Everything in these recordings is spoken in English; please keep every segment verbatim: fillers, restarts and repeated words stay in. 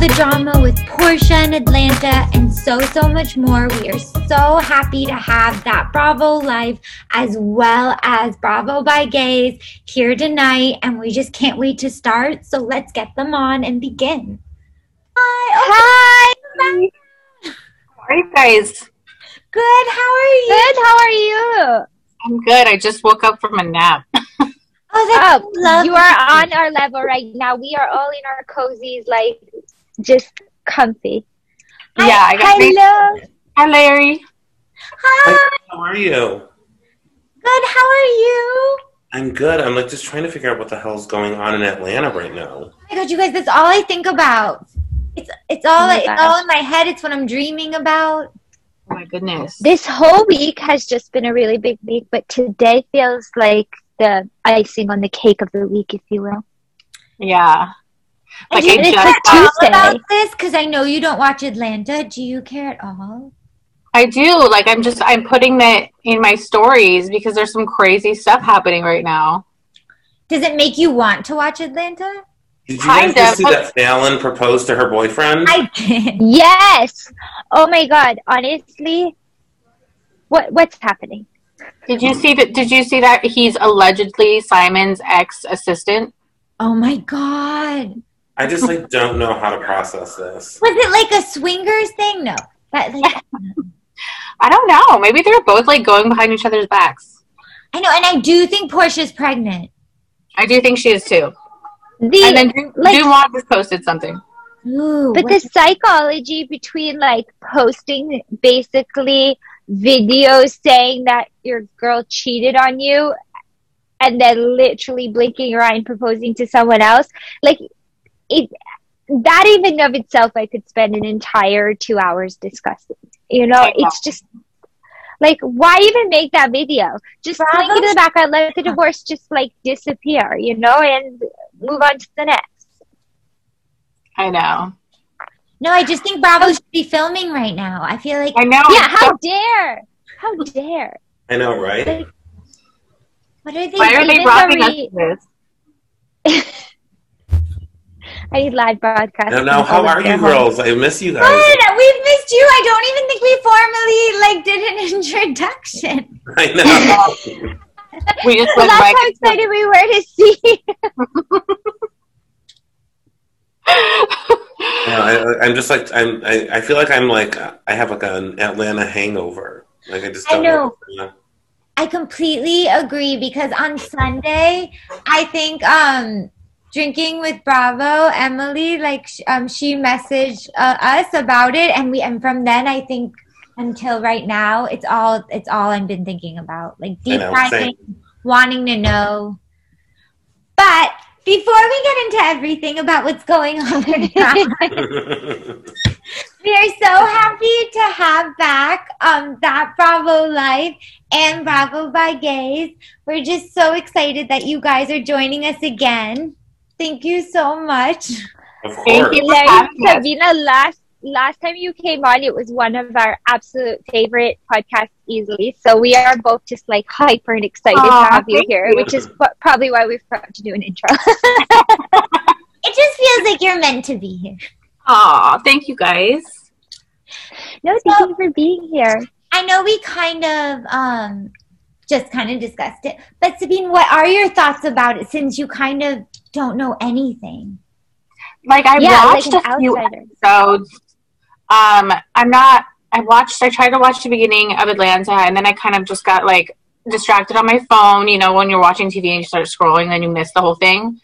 the drama with Portia in Atlanta and so, so much more. We are so happy to have that Bravo Life as well as Bravo by Gays here tonight, and we just can't wait to start. So let's get them on and begin. Hi. Hi. How are you guys? Good. How are you? Good. How are you? I'm good. I just woke up from a nap. Oh, oh lovely. You are on our level right now. We are all in our cozies, like, just comfy. Hi, yeah, I got hello. Hi, Larry. Hi. How are you? Good. How are you? I'm good. I'm, like, just trying to figure out what the hell's going on in Atlanta right now. Oh, my God, you guys, that's all I think about. It's it's all oh it's gosh. all in my head. It's what I'm dreaming about. Oh, my goodness. This whole week has just been a really big week, but today feels like the icing on the cake of the week, if you will. Yeah. Like, do you care at all about this? Because I know you don't watch Atlanta. Do you care at all? I do. Like, I'm just, I'm putting that in my stories because there's some crazy stuff happening right now. Does it make you want to watch Atlanta? Did you guys just see that Fallon proposed to her boyfriend? I did. Yes. Oh, my God. Honestly, what what's happening? Did you see that? Did you see that he's allegedly Simon's ex-assistant? Oh my God! I just like don't know how to process this. Was it like a swingers thing? No, that, like, I don't know. Maybe they're both like going behind each other's backs. I know, and I do think Portia's pregnant. I do think she is too. The, and then Duan like, just posted something. Ooh, but the psychology between like posting basically videos saying that your girl cheated on you and then literally blinking your eye and proposing to someone else, like it, that even of itself I could spend an entire two hours discussing, you know. I it's know. Just like, why even make that video? Just blink into the background, let the divorce just like disappear, you know, and move on to the next. I know. No, I just think Bravo should be filming right now. I feel like... I know. Yeah, how dare! How dare! I know, right? Like, what are they... Why are they rocking us this? I need live broadcasting. No, no, how are you girls? I miss you guys. Good! We've missed you! I don't even think we formally, like, did an introduction. I know. We just went back. That's how excited we were to see. Yeah, I, I'm just like I'm. I, I feel like I'm like I have like an Atlanta hangover. Like I just. Don't I know. know. I completely agree because on Sunday, I think um, drinking with Bravo Emily, like um, she messaged uh, us about it, and we and from then I think until right now, it's all it's all I've been thinking about, like deep diving, wanting to know, but. Before we get into everything about what's going on right now, we are so happy to have back um, that Bravo Life and Bravo by Gays. We're just so excited that you guys are joining us again. Thank you so much. Of course. Thank you, Larry. Sabina, last, last time you came on, it was one of our absolute favorite podcasts easily. So we are both just like hyper and excited oh, to have you here, you. which is p- probably why we forgot to do an intro. It just feels like you're meant to be here. Aw, thank you guys. No, thank so, you for being here. I know we kind of um, just kind of discussed it, but Sabine, what are your thoughts about it since you kind of don't know anything? Like I yeah, watched like a few outsider. episodes. Um, I'm not. I watched, I tried to watch the beginning of Atlanta, and then I kind of just got, like, distracted on my phone. You know, when you're watching T V and you start scrolling, then you miss the whole thing.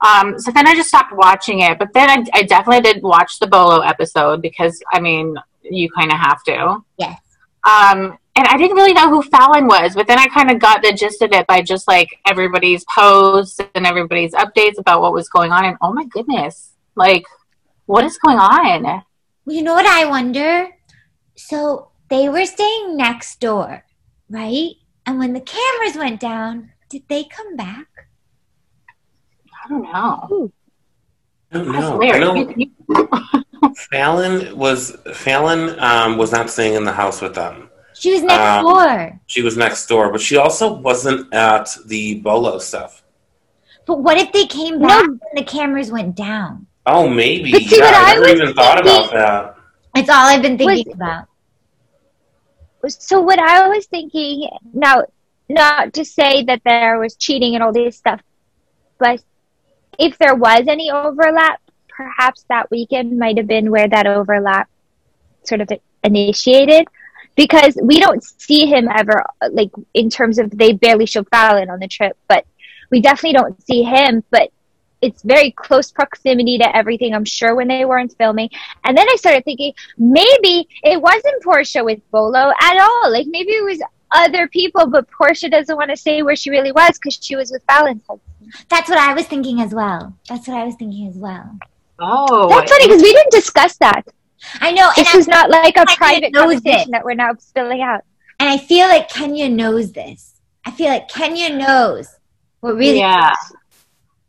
Um, so then I just stopped watching it. But then I, I definitely did watch the Bolo episode because, I mean, you kind of have to. Yes. Um, and I didn't really know who Fallon was, but then I kind of got the gist of it by just, like, everybody's posts and everybody's updates about what was going on. And, oh, my goodness, like, what is going on? You know what I wonder? So they were staying next door, right? And when the cameras went down, did they come back? I don't know. Ooh. I don't know. I know. Fallon was Fallon um, was not staying in the house with them. She was next um, door. She was next door, but she also wasn't at the Bolo stuff. But what if they came back no. when the cameras went down? Oh, maybe. But see, yeah, I, I never even thinking, thought about that. It's all I've been thinking was, about. So what I was thinking, now, not to say that there was cheating and all this stuff, but if there was any overlap, perhaps that weekend might have been where that overlap sort of initiated. Because we don't see him ever, like, in terms of they barely show Fallon on the trip, but we definitely don't see him. But it's very close proximity to everything, I'm sure, when they weren't filming. And then I started thinking, maybe it wasn't Portia with Bolo at all. Like, maybe it was other people, but Portia doesn't want to say where she really was because she was with Fallon's husband. That's what I was thinking as well. That's what I was thinking as well. Oh. That's funny because we didn't discuss that. I know. This and is not like a Kenya private conversation it. That we're now spilling out. And I feel like Kenya knows this. I feel like Kenya knows what really yeah.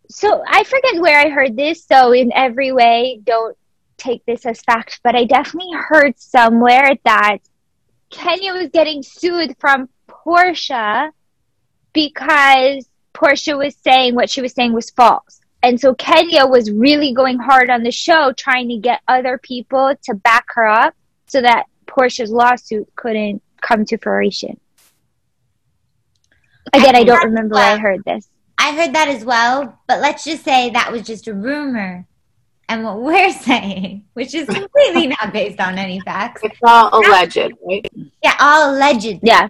So I forget where I heard this. So in every way, don't take this as fact. But I definitely heard somewhere that Kenya was getting sued from Portia because Portia was saying what she was saying was false. And so Kenya was really going hard on the show, trying to get other people to back her up so that Portia's lawsuit couldn't come to fruition. Again, I, I don't remember where I heard this. I heard that as well, but let's just say that was just a rumor. And what we're saying, which is completely not based on any facts. It's all alleged, right? Yeah, all alleged. Yeah.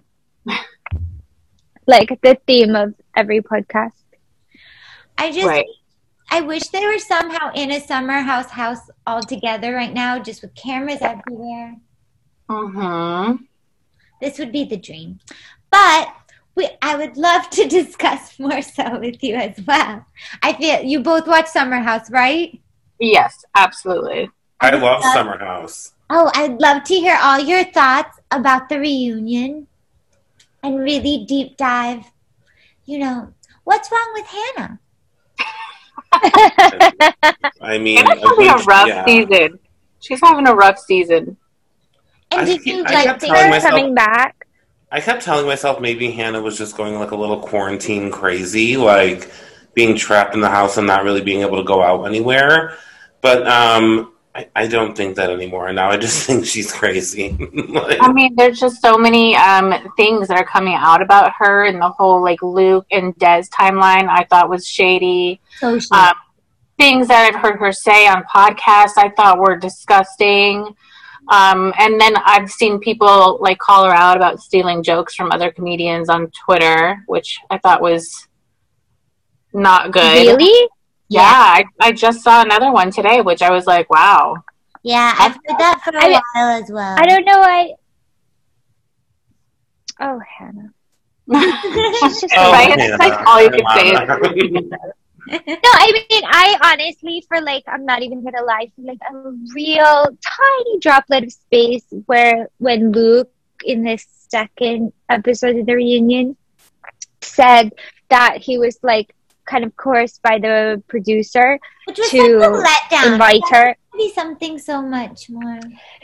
Like the theme of every podcast. I just... Right. I wish they were somehow in a summer house house all together right now, just with cameras everywhere. Uh-huh. This would be the dream. But we, I would love to discuss more so with you as well. I feel you both watch Summer House, right? Yes, absolutely. I, I love, love Summer House. Oh, I'd love to hear all your thoughts about the reunion and really deep dive. You know, what's wrong with Hannah? I mean, it was having a rough yeah. season. She's having a rough season. And I, did you I like think her coming back? I kept telling myself maybe Hannah was just going like a little quarantine crazy, like being trapped in the house and not really being able to go out anywhere. But um, I, I don't think that anymore. Now I just think she's crazy. Like, I mean, there's just so many um, things that are coming out about her, and the whole like Luke and Des timeline I thought was shady. So shady. Um, things that I've heard her say on podcasts I thought were disgusting. Um, and then I've seen people like call her out about stealing jokes from other comedians on Twitter, which I thought was not good. Really? Yeah, yeah. I, I just saw another one today, which I was like, wow. Yeah, I've heard that for a I, while as well. I don't know why. Oh, Hannah. She's just oh, right? Hannah. It's like all you can say is No, I mean, I honestly, for like, I'm not even gonna lie, for like a real tiny droplet of space where when Luke in this second episode of the reunion said that he was like kind of coerced by the producer Which was to like a letdown. invite her. Be something so much more.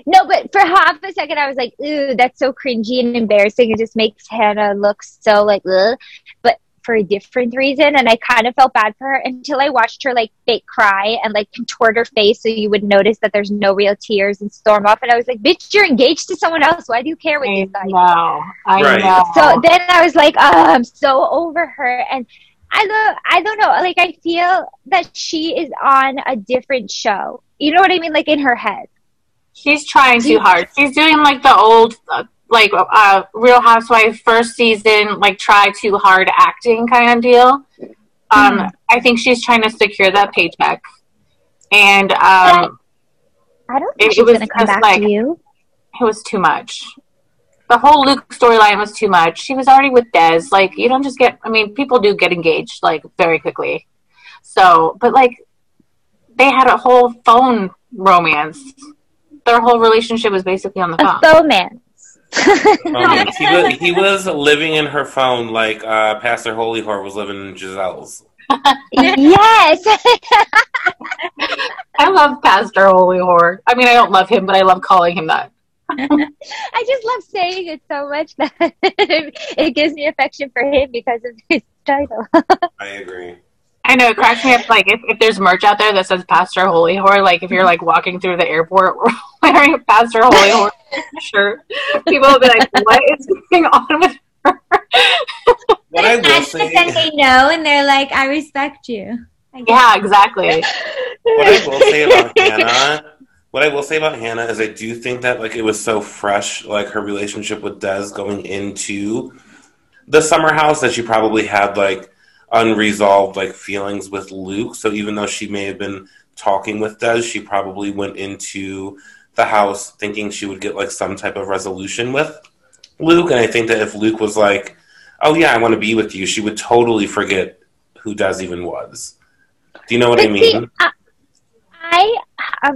No, but for half a second I was like, ooh, that's so cringy and embarrassing. It just makes Hannah look so like, ugh. But for a different reason, and I kind of felt bad for her until I watched her like fake cry and like contort her face so you would notice that there's no real tears and storm off, and I was like, bitch, you're engaged to someone else, why do you care what you guys know? I right. know. So then I was like, oh, I'm so over her. And I love, I don't know, like I feel that she is on a different show, you know what I mean, like in her head she's trying too hard. She's doing like the old uh, like uh, Real Housewives first season, like try too hard acting kind of deal. Um, mm-hmm. I think she's trying to secure that paycheck. And um, I, I don't think it, she's going to come back like, to you. It was too much. The whole Luke storyline was too much. She was already with Des. Like, you don't just get, I mean, people do get engaged, like, very quickly. So, but like, they had a whole phone romance. Their whole relationship was basically on the phone. A phone-man. um, he, was, he was living in her phone like uh, Pastor Holy Whore was living in Giselle's. Yes! I love Pastor Holy Whore. I mean, I don't love him, but I love calling him that. I just love saying it so much that it gives me affection for him because of his title. I agree. I know, it cracks me up. Like, if, if there's merch out there that says Pastor Holy Whore, like, if you're, like, walking through the airport wearing a Pastor Holy Whore shirt, people will be like, what is going on with her? What I will say, then they know, and they're like, I respect you. I yeah, exactly. What I will say about Hannah... What I will say about Hannah is I do think that, like, it was so fresh, like, her relationship with Des going into the summer house, that she probably had, like, unresolved, like, feelings with Luke. So even though she may have been talking with Des, she probably went into the house thinking she would get, like, some type of resolution with Luke. And I think that if Luke was like, oh, yeah, I want to be with you, she would totally forget who Des even was. Do you know what but I mean? See, I, I have...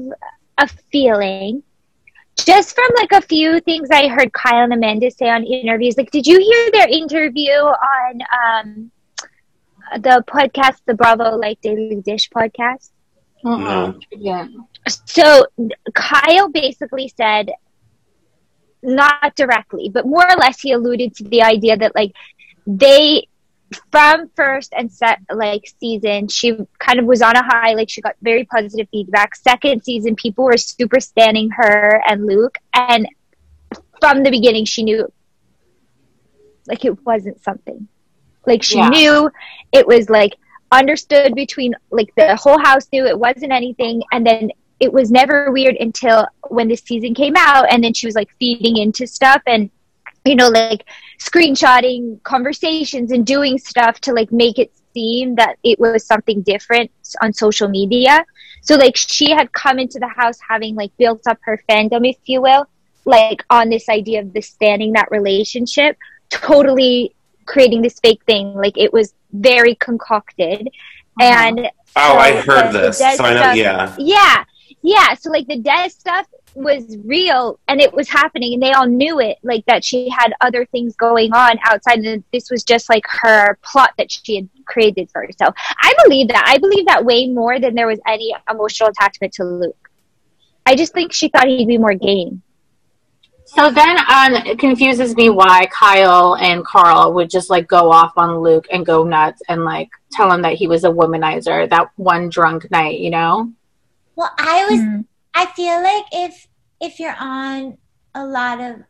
a feeling, just from like a few things I heard Kyle and Amanda say on interviews. Like, did you hear their interview on um, the podcast, the Bravo Life Daily Dish podcast? Mm-hmm. Yeah. So Kyle basically said, not directly, but more or less, he alluded to the idea that, like, they, from first and set like season, she kind of was on a high. Like, she got very positive feedback. Second season, people were super standing her and Luke, and from the beginning she knew, like, it wasn't something, like, she yeah. knew it was, like, understood between, like, the whole house knew it wasn't anything. And then it was never weird until when this season came out, and then she was, like, feeding into stuff, and, you know, like, screenshotting conversations and doing stuff to, like, make it seem that it was something different on social media. So, like, she had come into the house having, like, built up her fandom, if you will, like, on this idea of withstanding that relationship, totally creating this fake thing. Like, it was very concocted. And oh, so, I heard this. So I know, stuff, yeah. Yeah. Yeah. So, like, the Des stuff was real, and it was happening, and they all knew it, like, that she had other things going on outside, and this was just, like, her plot that she had created for herself. I believe that. I believe that way more than there was any emotional attachment to Luke. I just think she thought he'd be more game. So then um, it confuses me why Kyle and Carl would just, like, go off on Luke and go nuts and, like, tell him that he was a womanizer that one drunk night, you know? Well, I was... Mm-hmm. I feel like if if you're on a lot of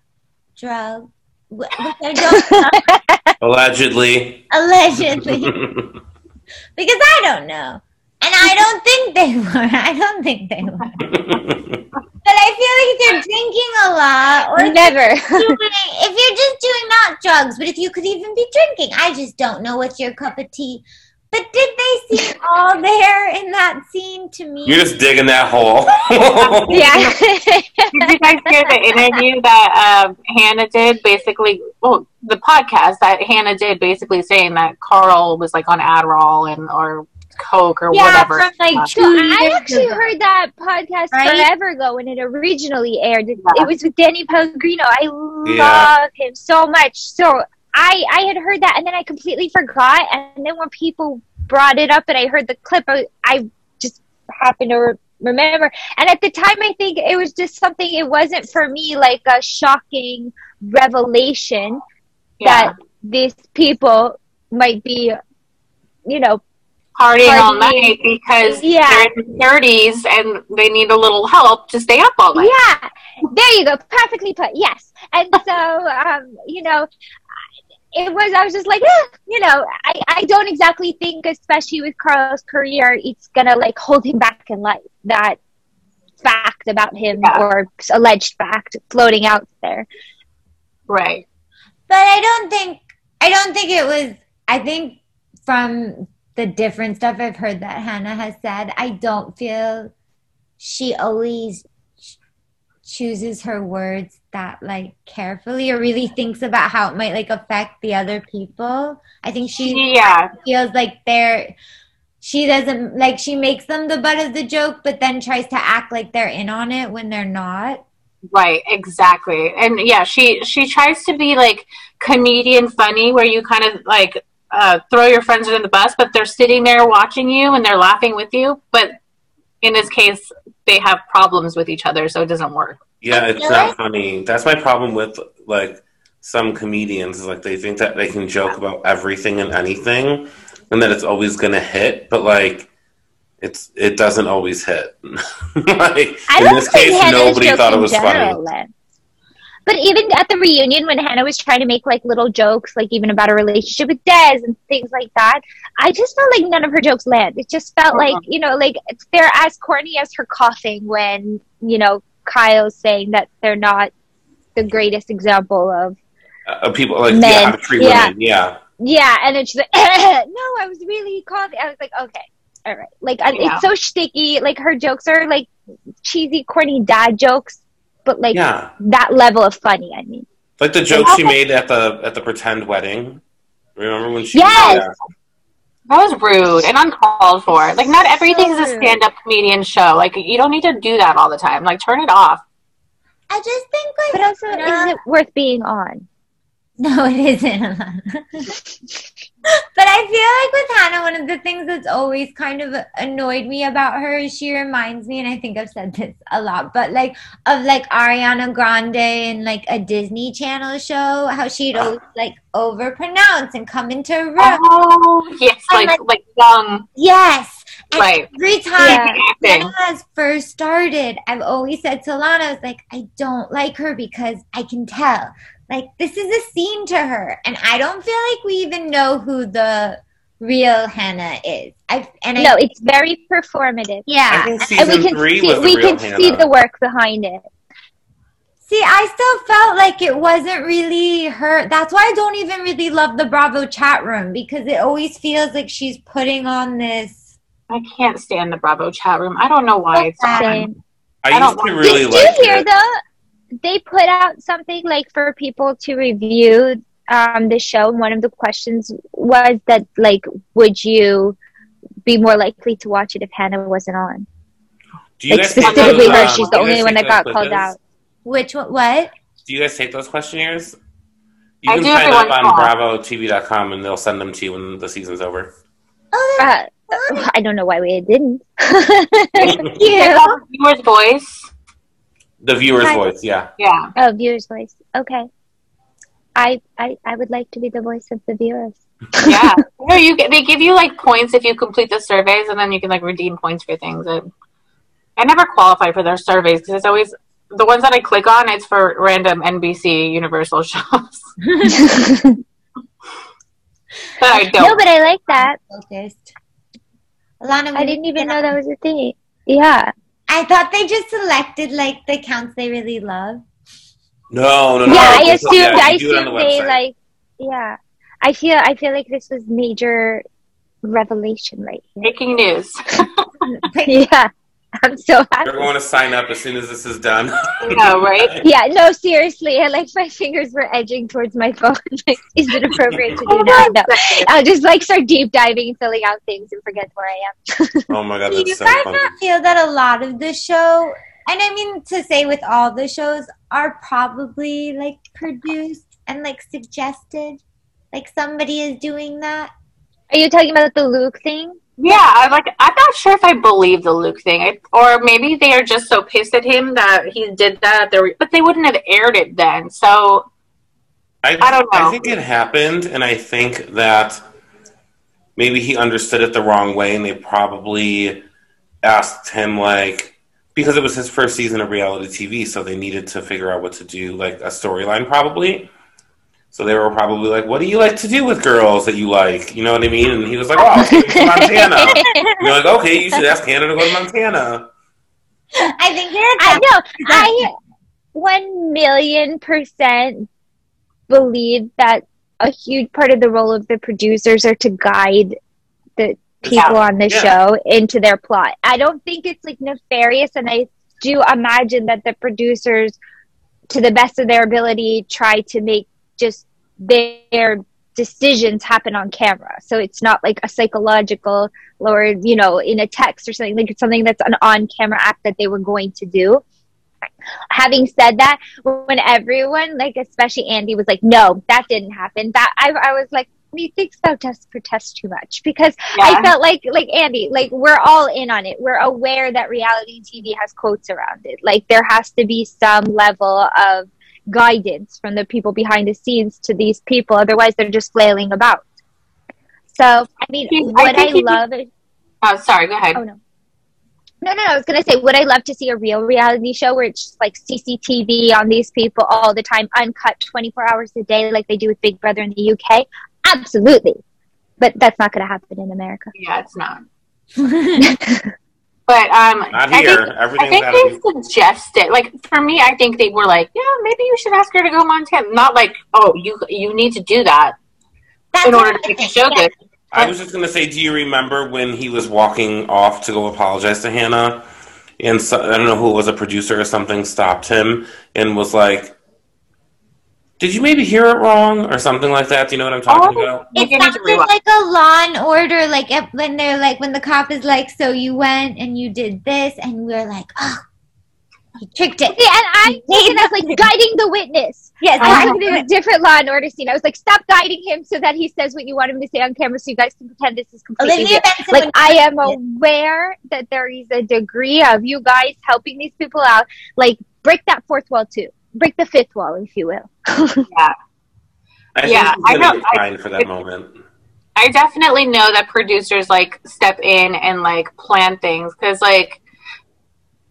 drugs, which I don't know. Allegedly. Allegedly. Because I don't know. And I don't think they were. I don't think they were. But I feel like if you're drinking a lot or never. Doing, if you're just doing not drugs, but if you could even be drinking, I just don't know what's your cup of tea. But did they seem all there in that scene to me? You're just digging that hole. Yeah. Did you guys hear the interview that um, Hannah did? Basically, well, the podcast that Hannah did, basically saying that Carl was, like, on Adderall and or Coke or yeah, whatever. Yeah, from like two years I actually ago. Heard that podcast right? forever ago when it originally aired. It, yeah. it was with Danny Pellegrino. I love yeah. him so much. So. I, I had heard that, and then I completely forgot, and then when people brought it up and I heard the clip, I, I just happened to re- remember. And at the time, I think it was just something, it wasn't for me like a shocking revelation yeah. that these people might be, you know, partying, partying. all night because yeah. they're in their thirties and they need a little help to stay up all night. Yeah, there you go. Perfectly put, yes. And so, um, you know... It was, I was just like, eh, you know, I, I don't exactly think, especially with Carl's career, it's going to, like, hold him back in life. That fact about him yeah. or alleged fact floating out there. Right. But I don't think, I don't think it was, I think from the different stuff I've heard that Hannah has said, I don't feel she always chooses her words that, like, carefully, or really thinks about how it might, like, affect the other people. I think she yeah. feels like they're she doesn't like she makes them the butt of the joke, but then tries to act like they're in on it when they're not. Right, exactly. And yeah, she she tries to be, like, comedian funny, where you kind of, like, uh, throw your friends under the bus, but they're sitting there watching you and they're laughing with you. But in this case, they have problems with each other, so it doesn't work. Yeah, it's not funny. That's my problem with, like, some comedians, is, like, they think that they can joke about everything and anything. and that it's always going to hit, but like it's it doesn't always hit. Like, in this case, nobody thought it was funny. Then. But even at the reunion when Hannah was trying to make like little jokes, like even about her relationship with Dez and things like that, I just felt like none of her jokes land. It just felt uh-huh. like, you know, like they're as corny as her coughing when, you know, Kyle's saying that they're not the greatest example of uh, people like men. Yeah, treat yeah. women. Yeah. Yeah. And then she's like, no, I was really coughing. I was like, okay. All right. Like yeah. it's so shticky. Like her jokes are like cheesy, corny dad jokes. But like yeah. that level of funny, I mean, like the joke she made at the at the pretend wedding. Remember when she? Yes, yeah. that was rude and uncalled for. Like, not everything so is a stand-up comedian show. Like, you don't need to do that all the time. Like, turn it off. I just think, like, but also, not... is it worth being on? No, it isn't. But I feel like with Hannah, one of the things that's always kind of annoyed me about her is she reminds me, and I think I've said this a lot, but like of like Ariana Grande and like a Disney Channel show, how she'd always like overpronounce and come into a room. Oh, yes, like, like, like young. Yes. Right. Every time Lana has first started, I've always said to Lana, I was like, I don't like her because I can tell. Like, this is a scene to her. And I don't feel like we even know who the real Hannah is. I've, and I, no, it's very performative. Yeah. And we can, see, we can see the work behind it. See, I still felt like it wasn't really her. That's why I don't even really love the Bravo chat room, because it always feels like she's putting on this. I can't stand the Bravo chat room. I don't know why it's on. I, I used to really like it. Did you hear, though? They put out something, like, for people to review um, the show. And one of the questions was that, like, would you be more likely to watch it if Hannah wasn't on? Do you like, guys specifically those, her. Um, she's the only one that got quizzes? Called out. Which one? What? Do you guys take those questionnaires? You I can find them on call. bravo t v dot com, and they'll send them to you when the season's over. Oh, uh, I don't know why we didn't. Thank you. Viewer's voice. The viewer's I, voice, yeah. Yeah. Oh, viewer's voice. Okay. I I, I would like to be the voice of the viewers. Yeah. No, you. They give you like points if you complete the surveys, and then you can like redeem points for things. And I never qualify for their surveys because it's always the ones that I click on. It's for random N B C Universal shows. But I don't. No, but I like that. Focused. Alana, I didn't even know that was a thing. Yeah. I thought they just selected, like, the counts they really love. No, no, no. Yeah, no, I assumed, yeah, I assumed they, website. Like, yeah. I feel I feel like this was major revelation right here. Breaking news. Yeah. I'm so happy. You're going to sign up as soon as this is done. No, right? Yeah, no, seriously. I like my fingers were edging towards my phone. Like, is it appropriate to do that? No. I'll just like start deep diving and filling out things and forget where I am. Oh my God, that's you so funny. Do you guys not feel that a lot of the show, and I mean to say with all the shows, are probably like produced and like suggested? Like somebody is doing that? Are you talking about the Luke thing? Yeah, I'm like, I'm not sure if I believe the Luke thing. I, or maybe they are just so pissed at him that he did that. Re- but they wouldn't have aired it then. So, I, th- I don't know. I think it happened, and I think that maybe he understood it the wrong way, and they probably asked him, like, because it was his first season of reality T V, so they needed to figure out what to do, like, a storyline probably. So they were probably like, what do you like to do with girls that you like? You know what I mean? And he was like, oh, I'll take you to Montana. And you're like, okay, you should ask Hannah to go to Montana. I think you're I know. I one million percent believe that a huge part of the role of the producers are to guide the people yeah. on the yeah. show into their plot. I don't think it's like nefarious, and I do imagine that the producers, to the best of their ability, try to make just their decisions happen on camera. So it's not like a psychological or, you know, in a text or something. Like, it's something that's an on-camera act that they were going to do. Having said that, when everyone, like, especially Andy, was like, no, that didn't happen, that I, I was like, methinks thou dost protest too much, because yeah. I felt like, like Andy, like, we're all in on it. We're aware that reality T V has quotes around it. Like, there has to be some level of guidance from the people behind the scenes to these people, otherwise they're just flailing about. So, I mean, I what I love... Did... Oh, sorry, go ahead. Oh, no. No, no, no. I was going to say, would I love to see a real reality show where it's just like C C T V on these people all the time, uncut twenty-four hours a day like they do with Big Brother in the U K? Absolutely. But that's not going to happen in America. Yeah, it's not. But um, not here. I think, I think they suggested, like, for me, I think they were like, yeah, maybe you should ask her to go Montana. Not like, oh, you you need to do that that's in order to make a show good. I was just going to say, do you remember when he was walking off to go apologize to Hannah? And so, I don't know who was a producer or something stopped him and was like, did you maybe hear it wrong or something like that? Do you know what I'm talking oh, about? It sounded like a Law and Order, like when they're like, when the cop is like, so you went and you did this, and we're like, oh, he tricked it. Yeah, and I and I was like guiding the witness. Yes, I was in a different Law and Order scene. I was like, stop guiding him so that he says what you want him to say on camera, so you guys can pretend this is completely. Like, I am aware that there is a degree of you guys helping these people out. Like, break that fourth wall too. Break the fifth wall, if you will. yeah. I yeah, think I know. I, for that it, moment. I definitely know that producers, like, step in and, like, plan things. Because, like,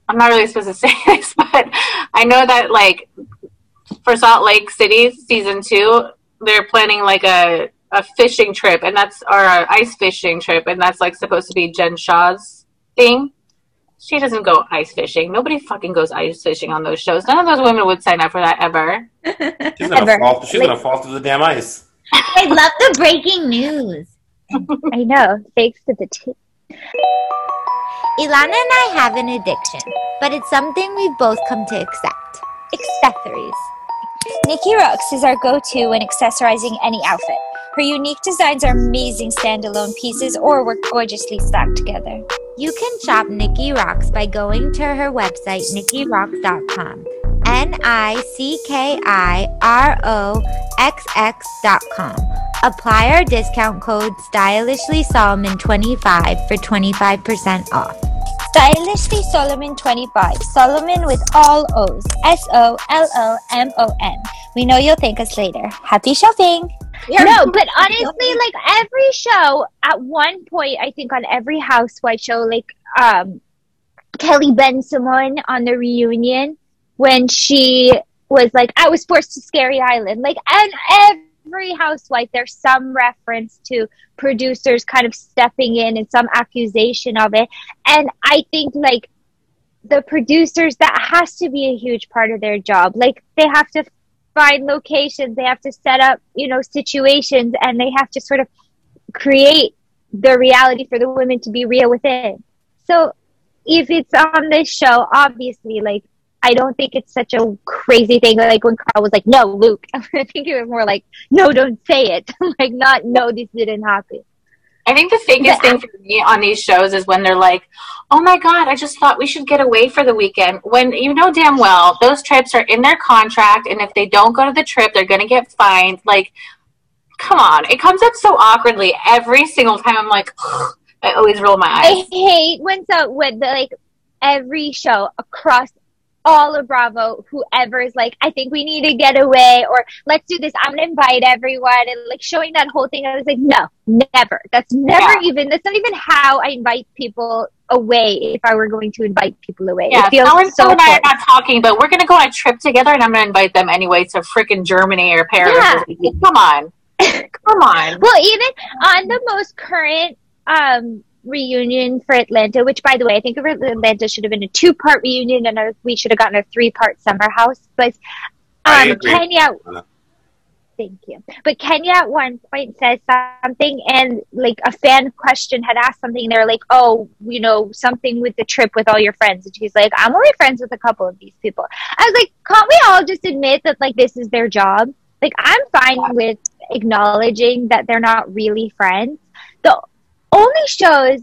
I'm not really supposed to say this, but I know that, like, for Salt Lake City season two, they're planning, like, a, a fishing trip. And that's our ice fishing trip. And that's, like, supposed to be Jen Shah's thing. She doesn't go ice fishing. Nobody fucking goes ice fishing on those shows. None of those women would sign up for that ever. She's going to fall through the damn ice. I love the breaking news. I know. Thanks to the tea. Ilana and I have an addiction, but it's something we've both come to accept. Accessories. Nikki Rocks is our go-to when accessorizing any outfit. Her unique designs are amazing standalone pieces or were gorgeously slapped together. You can shop Nikki Rocks by going to her website, nikki rocks dot com. N I C K I R O X X dot com. Apply our discount code Stylishly Solomon twenty-five for twenty-five percent off. Stylishly Solomon twenty-five. Solomon with all O's. S O L O M O N. We know you'll thank us later. Happy shopping! Yeah. No, but honestly, like, every show, at one point, I think on every housewife show, like, um, Kelly Ben Simone on the reunion, when she was like, I was forced to Scary Island. Like, and every housewife, there's some reference to producers kind of stepping in and some accusation of it. And I think, like, the producers, that has to be a huge part of their job. Like, they have to find locations, they have to set up, you know, situations, and they have to sort of create the reality for the women to be real within. So if it's on this show, obviously, like, I don't think it's such a crazy thing. Like when Carl was like, no, Luke, I think it was more like, no, don't say it. Like, not, no, this didn't happen. I think the biggest thing for me on these shows is when they're like, oh my God, I just thought we should get away for the weekend. When you know damn well, those trips are in their contract. And if they don't go to the trip, they're going to get fined. Like, come on. It comes up so awkwardly every single time. I'm like, ugh, I always roll my eyes. I hate when, so, when the, like, every show across all of Bravo, whoever is like, I think we need to get away, or let's do this, I'm gonna invite everyone, and like showing that whole thing, I was like, no, never. That's never yeah. even, that's not even how I invite people away if I were going to invite people away. Yeah, it feels Fallon so and I are not talking, but we're gonna go on a trip together and I'm gonna invite them anyway to frickin' Germany or Paris. Yeah. Come on. Come on. Well, even on the most current, um, reunion for Atlanta, which by the way, I think Atlanta should have been a two-part reunion and we should have gotten a three-part summer house, but um, Kenya thank you but Kenya at one point says something and like a fan question had asked something, they're like, oh, you know, something with the trip with all your friends, and she's like, I'm only friends with a couple of these people. I was like, can't we all just admit that like this is their job? Like, I'm fine yeah. with acknowledging that they're not really friends. The only shows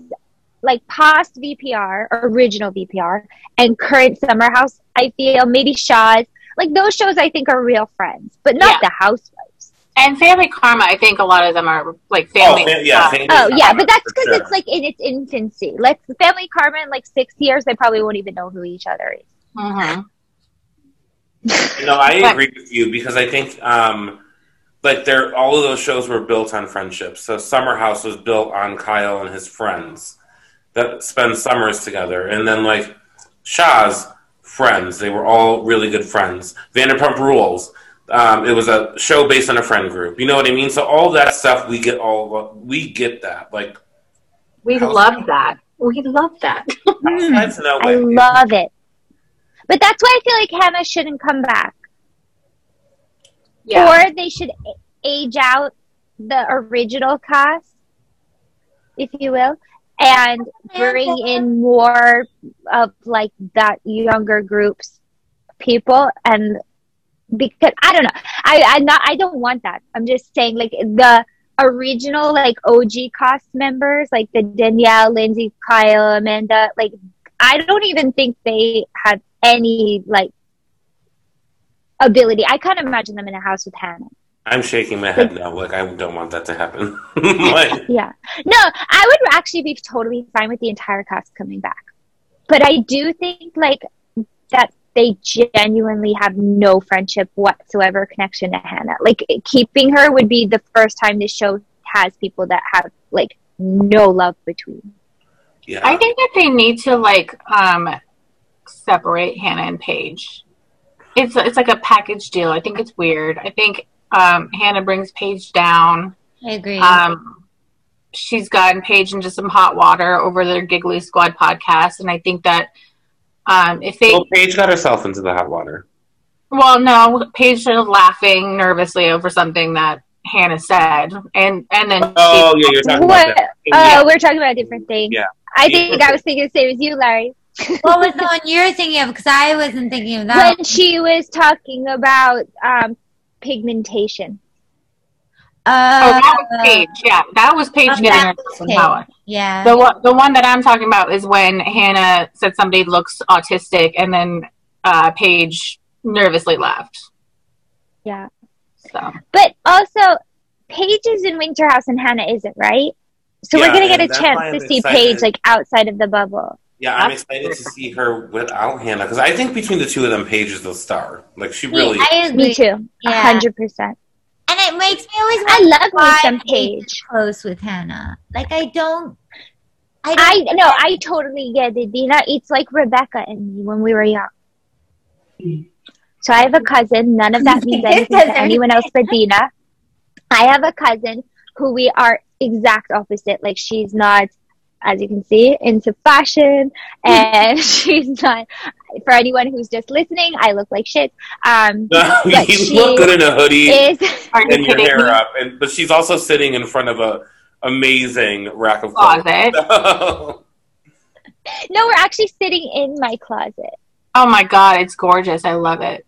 like past V P R, original V P R, and current Summer House, I feel, maybe Shaw's, like those shows I think are real friends, but not yeah. the housewives. And Family Karma, I think a lot of them are like family. Oh, yeah, family oh, yeah but that's because sure. it's like in its infancy. Like Family Karma in like six years, they probably won't even know who each other is. Mm-hmm. No, I agree with you because I think um, like they're all of those shows were built on friendships. So Summer House was built on Kyle and his friends that spend summers together, and then like Shaw's friends, they were all really good friends. Vanderpump Rules, um, it was a show based on a friend group. You know what I mean? So all that stuff, we get all we get that like we love that. We love that. That's no way. I love it. But that's why I feel like Hannah shouldn't come back. Yeah. Or they should age out the original cast, if you will, and bring in more of like that younger group's people. And because I don't know, I I not I don't want that. I'm just saying, like the original like O G cast members, like the Danielle, Lindsay, Kyle, Amanda. Like I don't even think they had any like ability. I can't imagine them in a house with Hannah. I'm shaking my head like, now. Like I don't want that to happen. Like, yeah, no, I would actually be totally fine with the entire cast coming back, but I do think like that they genuinely have no friendship whatsoever connection to Hannah. Like keeping her would be the first time this show has people that have like no love between. Yeah, I think that they need to like um, separate Hannah and Paige. It's it's like a package deal. I think it's weird. I think um, Hannah brings Paige down. I agree. Um, she's gotten Paige into some hot water over their Giggly Squad podcast, and I think that um, if they... Well, Paige got herself into the hot water. Well, no. Paige was laughing nervously over something that Hannah said, and, and then... Oh, she, yeah, you're talking what, about that. Oh, uh, we're talking about a different thing. Yeah. I yeah. think I was thinking the same as you, Larry. What was the one you're thinking of? Because I wasn't thinking of that. When she was talking about um, pigmentation. Uh, oh, that was Paige. Yeah, that was Paige um, getting her power. Yeah. The one, the one that I'm talking about is when Hannah said somebody looks autistic, and then uh, Paige nervously laughed. Yeah. So. But also, Paige is in Winterhouse and Hannah isn't, right? So yeah, we're gonna get a chance to I'm see excited. Paige like outside of the bubble. Yeah, I'm excited to see her without Hannah, because I think between the two of them, Paige is the star. Like, she really... I agree. Me too. Yeah. one hundred percent. And it makes me always... I love me some Paige. Close with Hannah. Like, I don't... I, don't I No, I totally get it, Dina. It's like Rebecca and me when we were young. So I have a cousin. None of that means anything to anyone else but Dina. I have a cousin who we are exact opposite. Like, she's not... as you can see, into fashion, and she's not, for anyone who's just listening, I look like shit. Um, no, you look good in a hoodie is, and your hair me? Up, and, but she's also sitting in front of a amazing rack of clothes. No. no, we're actually sitting in my closet. Oh my God, it's gorgeous. I love it.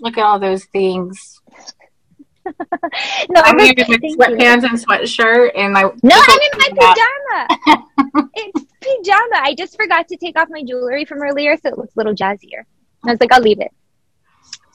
Look at all those things. No, I'm in sweatpants and sweatshirt, and I no, I'm in my that. Pajama. It's pajama. I just forgot to take off my jewelry from earlier, so it looks a little jazzier. I was like, I'll leave it.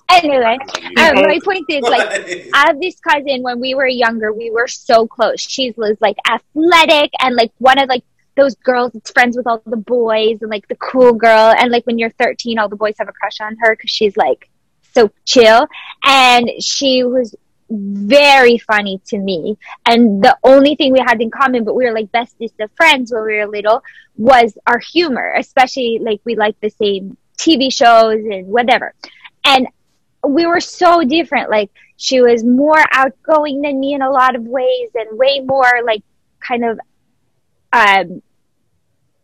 Anyway, um, my point is, like, I have this cousin. When we were younger, we were so close. She was like athletic and like one of like those girls that's friends with all the boys and like the cool girl. And like when you're thirteen, all the boys have a crush on her because she's like so chill. And she was very funny to me, and the only thing we had in common, but we were like bestest of friends when we were little, was our humor, especially like we liked the same T V shows and whatever, and we were so different. Like she was more outgoing than me in a lot of ways, and way more like kind of um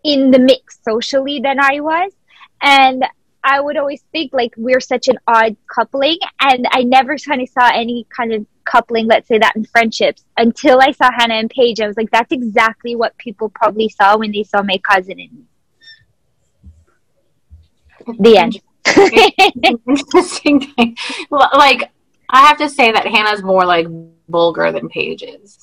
in the mix socially than I was, and I would always think like we're such an odd coupling, and I never kind of saw any kind of coupling, let's say that in friendships, until I saw Hannah and Paige. I was like, that's exactly what people probably saw when they saw my cousin and me. The end. Interesting thing. Like, I have to say that Hannah's more like vulgar than Paige is.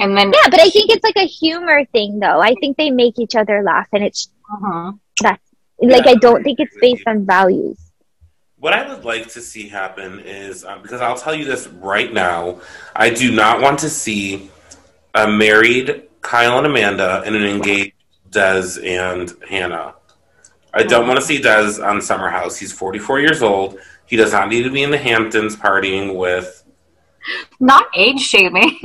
And then yeah, but I think it's like a humor thing though. I think they make each other laugh, and it's uh-huh. that's Like, yeah, I don't think it's based on values. What I would like to see happen is, um, because I'll tell you this right now, I do not want to see a married Kyle and Amanda and an engaged Des and Hannah. I don't want to see Des on Summer House. He's forty-four years old. He does not need to be in the Hamptons partying with Not age shaming.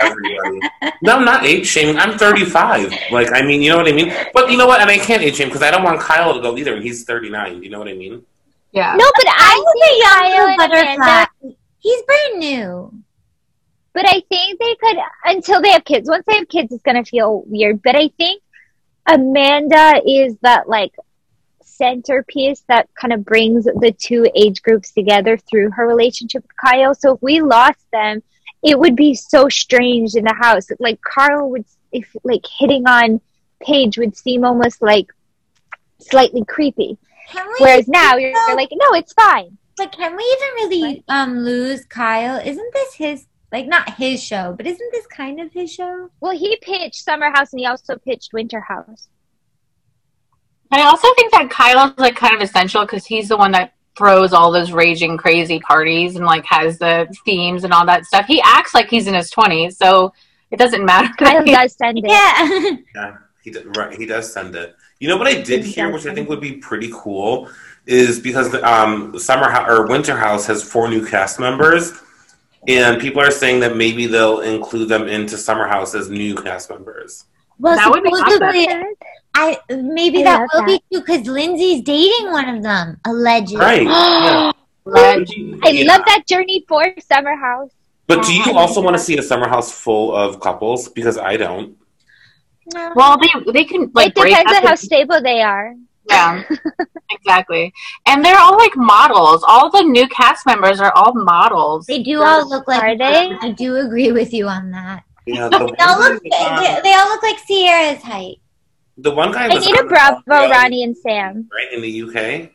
Everybody. No, I'm not age shaming. I'm thirty-five. Like, I mean, you know what I mean? But you know what? And I can't age shame because I don't want Kyle to go either. He's thirty-nine. You know what I mean? Yeah. No, but I, I think Kyle and he's brand new. But I think they could, until they have kids. Once they have kids, it's going to feel weird. But I think Amanda is that, like, centerpiece that kind of brings the two age groups together through her relationship with Kyle. So if we lost them, it would be so strange in the house. Like, Carl would, if like hitting on Paige would seem almost like slightly creepy. Whereas now you're, you're like, no, it's fine. Like, can we even really um, lose Kyle? Isn't this his? Like, not his show, but isn't this kind of his show? Well, he pitched Summer House, and he also pitched Winter House. I also think that Kyle's, like, kind of essential because he's the one that throws all those raging, crazy parties and, like, has the themes and all that stuff. He acts like he's in his twenties, so it doesn't matter. Kyle does send it. Yeah. Yeah, he does, right, he does send it. You know what I did he hear, which I think would be pretty cool, is because um, Summer House or Winter House has four new cast members. And people are saying that maybe they'll include them into Summer House as new cast members. Well, that would be awesome. I maybe I that will that. be true because Lindsay's dating one of them, allegedly. Right. Yeah. Allegedly. I yeah. love that journey for Summer House. But do you also want to see a Summer House full of couples? Because I don't. No. Well, they they can like. It depends break on how stable they are. Yeah, exactly. And they're all like models. All the new cast members are all models. They do all look like. Are they? I do agree with you on that. Yeah, the they, all look, they, they all look like Sierra's height. The one guy. I need a Bravo, Ronnie and Sam. Right in the U K.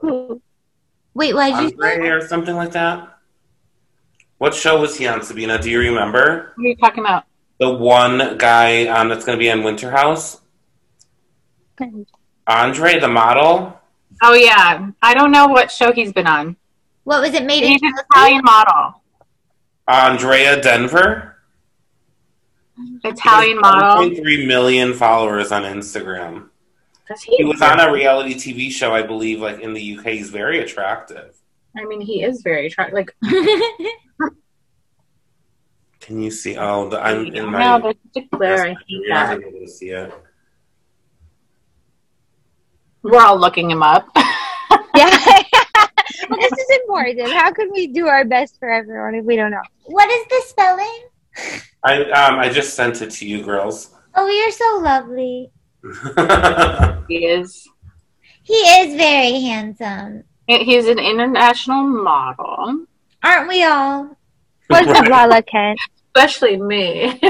Who? Wait, why did you say? Or something like that. What show was he on, Sabina? Do you remember? What are you talking about? The one guy um, that's going to be on Winter House. Andre, the model? Oh, yeah. I don't know what show he's been on. What was it made in? He's an Italian model. Andrea Denver? Italian model. one point three million followers on Instagram. He, he was on a reality T V show, I believe, like in the U K. He's very attractive. I mean, he is very attractive. Like, can you see? Oh, the, I'm in my... No, there's a glare. I hate that. I'm not able to see it. We're all looking him up. Yeah. Well, this is important. How can we do our best for everyone if we don't know? What is the spelling? I um I just sent it to you, girls. Oh, you're so lovely. He is. He is very handsome. He's an international model. Aren't we all? What's right. Lala Kent? Especially me.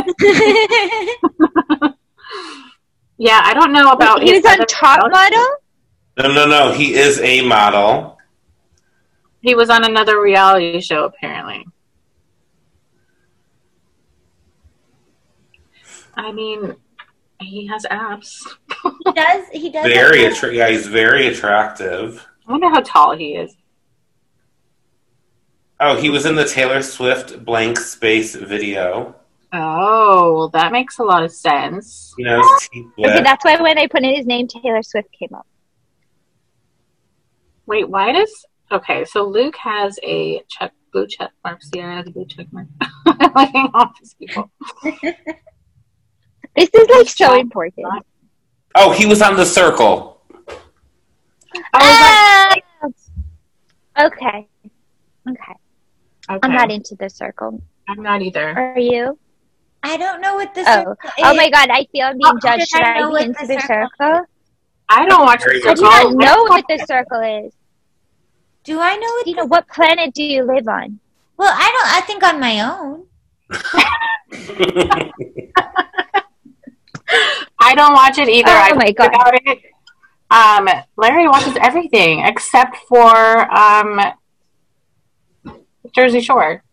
Yeah, I don't know about. He was on Top Model? No, no, no. He is a model. He was on another reality show, apparently. I mean, he has abs. He does. He does. Very attra- Yeah, he's very attractive. I wonder how tall he is. Oh, he was in the Taylor Swift Blank Space video. Oh, well, that makes a lot of sense. You know, okay, that's why when I put in his name, Taylor Swift came up. Wait, why does... Okay, so Luke has a check, blue check mark. Sierra has a blue check mark. I'm liking off his people. This is, like, so important. Oh, he was on The Circle. Oh, uh, okay. okay. Okay. I'm not into The Circle. I'm not either. Are you? I don't know what this. Oh. Is. Oh my god! I feel I'm being judged. Should I be into the circle? circle? I don't watch The Circle. I do not know what The Circle is. Do I know? What you know, what planet do you live on? Well, I don't. I think on my own. I don't watch it either. Oh, oh my god! About it. Um, Larry watches everything except for um, Jersey Shore.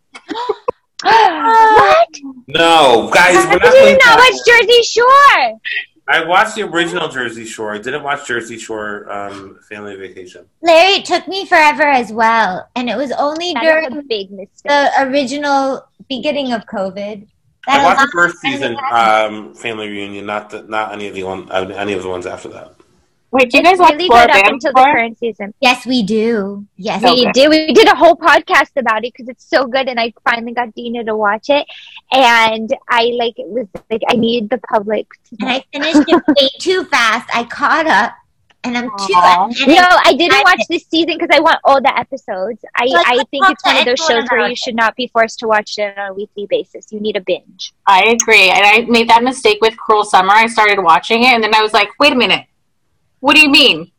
What? No, guys. How did you not watch Jersey Shore? I watched the original Jersey Shore. I didn't watch Jersey Shore um, Family Vacation. Larry, it took me forever as well, and it was only that during was big the original beginning of COVID. That I watched the first season um, Family Reunion, not the, not any of the one, any of the ones after that. Wait, do you guys really watch good up until the current season? Yes, we do. Yes, we do. We did a whole podcast about it because it's so good, and I finally got Dina to watch it, and I like it was like I needed the public. To and I finished it way too fast. I caught up, and I'm too. And no, I didn't watch this season because I want all the episodes. I so I think it's one of those shows where you should not be forced to watch it on a weekly basis. You need a binge. I agree, and I made that mistake with Cruel Summer. I started watching it, and then I was like, wait a minute. What do you mean?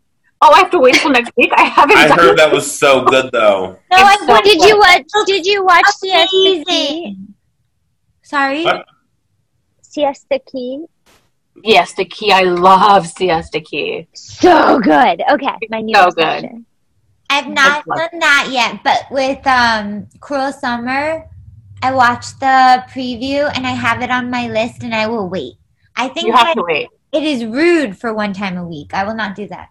Oh, I have to wait till next week. I haven't. I heard that was so good, though. No, I, so did good. you watch? Did you watch Siesta Key? Sorry, what? Siesta Key. Yes, the Key. I love Siesta Key. So good. Okay, my new so good. I've not done that yet, but with um, Cruel Summer, I watched the preview and I have it on my list, and I will wait. I think you have I- to wait. It is rude for one time a week. I will not do that.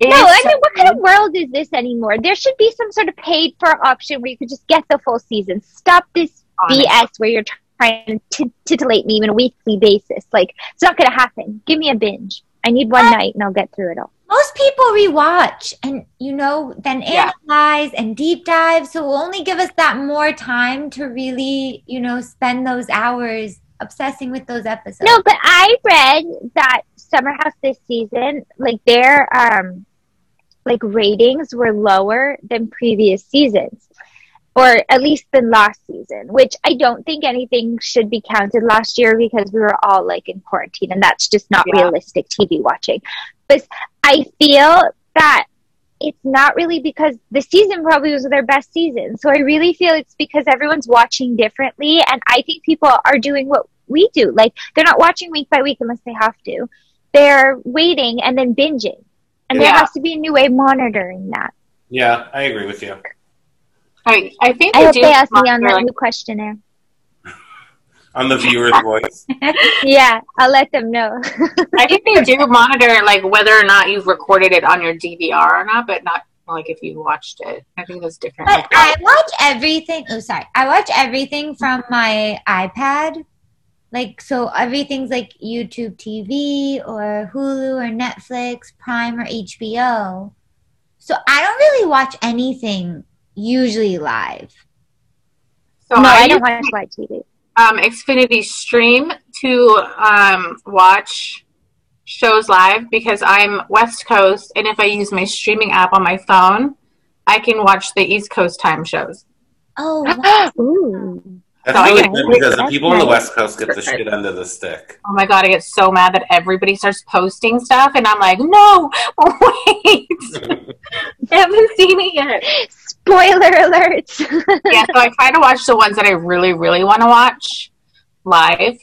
It no, I mean, so what kind of world is this anymore? There should be some sort of paid-for option where you could just get the full season. Stop this B S where you're trying to titillate me on a weekly basis. Like, it's not going to happen. Give me a binge. I need one but night, and I'll get through it all. Most people rewatch and, you know, then analyze yeah. and deep dive. So will only give us that more time to really, you know, spend those hours obsessing with those episodes. No, but I read that Summer House this season, like their um, like ratings were lower than previous seasons, or at least than last season. Which I don't think anything should be counted last year because we were all like in quarantine, and that's just not yeah. realistic T V watching. But I feel that it's not really because the season probably was their best season. So I really feel it's because everyone's watching differently. And I think people are doing what we do. Like, they're not watching week by week unless they have to. They're waiting and then binging. And yeah. there has to be a new way of monitoring that. Yeah, I agree with you. I, I, think I hope they ask me on that like... new questionnaire. On the viewer's voice. Yeah, I'll let them know. I think they do monitor, like, whether or not you've recorded it on your D V R or not, but not, like, if you watched it. I think that's different. But like I watch everything. Oh, sorry. I watch everything from my iPad. Like, so everything's, like, YouTube T V or Hulu or Netflix, Prime or H B O. So I don't really watch anything usually live. So no, I, I don't watch live T V. Um, Xfinity stream to um, watch shows live because I'm West Coast, and if I use my streaming app on my phone, I can watch the East Coast time shows. Oh, wow. Ooh. That's so really good because the people nice. on the West Coast get the shit under the stick. Oh my God, I get so mad that everybody starts posting stuff, and I'm like, no, wait. I haven't seen it yet. Spoiler alerts. Yeah, so I try to watch the ones that I really, really want to watch live,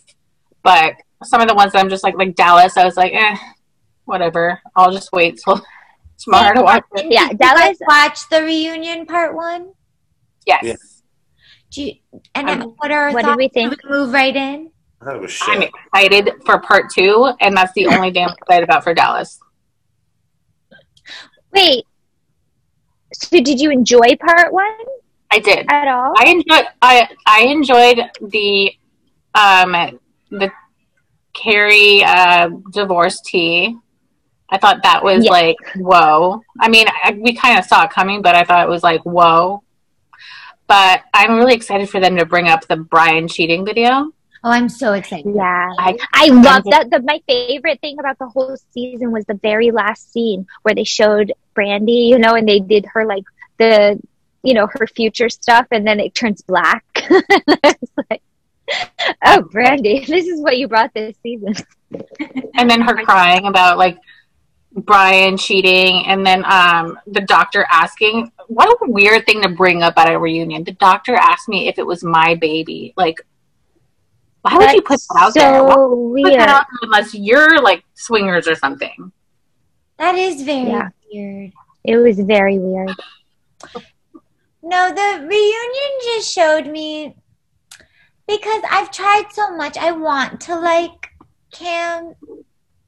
but some of the ones that I'm just like, like Dallas, I was like, eh, whatever. I'll just wait till tomorrow to watch it. Yeah, Dallas watched the reunion part one. Yes. Yeah. Do you, and um, what are what did we think? Move right in. Oh, shit. I'm excited for part two, and that's the only damn excited about for Dallas. Wait. So did you enjoy part one? I did. At all? I enjoyed I I enjoyed the um the Carrie uh, divorce tea. I thought that was yeah. like whoa. I mean, I, we kind of saw it coming, but I thought it was like whoa. But I'm really excited for them to bring up the Brian cheating video. Oh, I'm so excited. Yeah. I, I love that. The, my favorite thing about the whole season was the very last scene where they showed Brandy, you know, and they did her, like, the, you know, her future stuff, and then it turns black. I was like, oh, Brandy, this is what you brought this season. And then her crying about, like, Brian cheating, and then um, the doctor asking, what a weird thing to bring up at a reunion. The doctor asked me if it was my baby. Like, why would That's you put that out so there? Why would you put that out there unless you're like swingers or something? That is very yeah. weird. It was very weird. No, the reunion just showed me because I've tried so much. I want to like Cam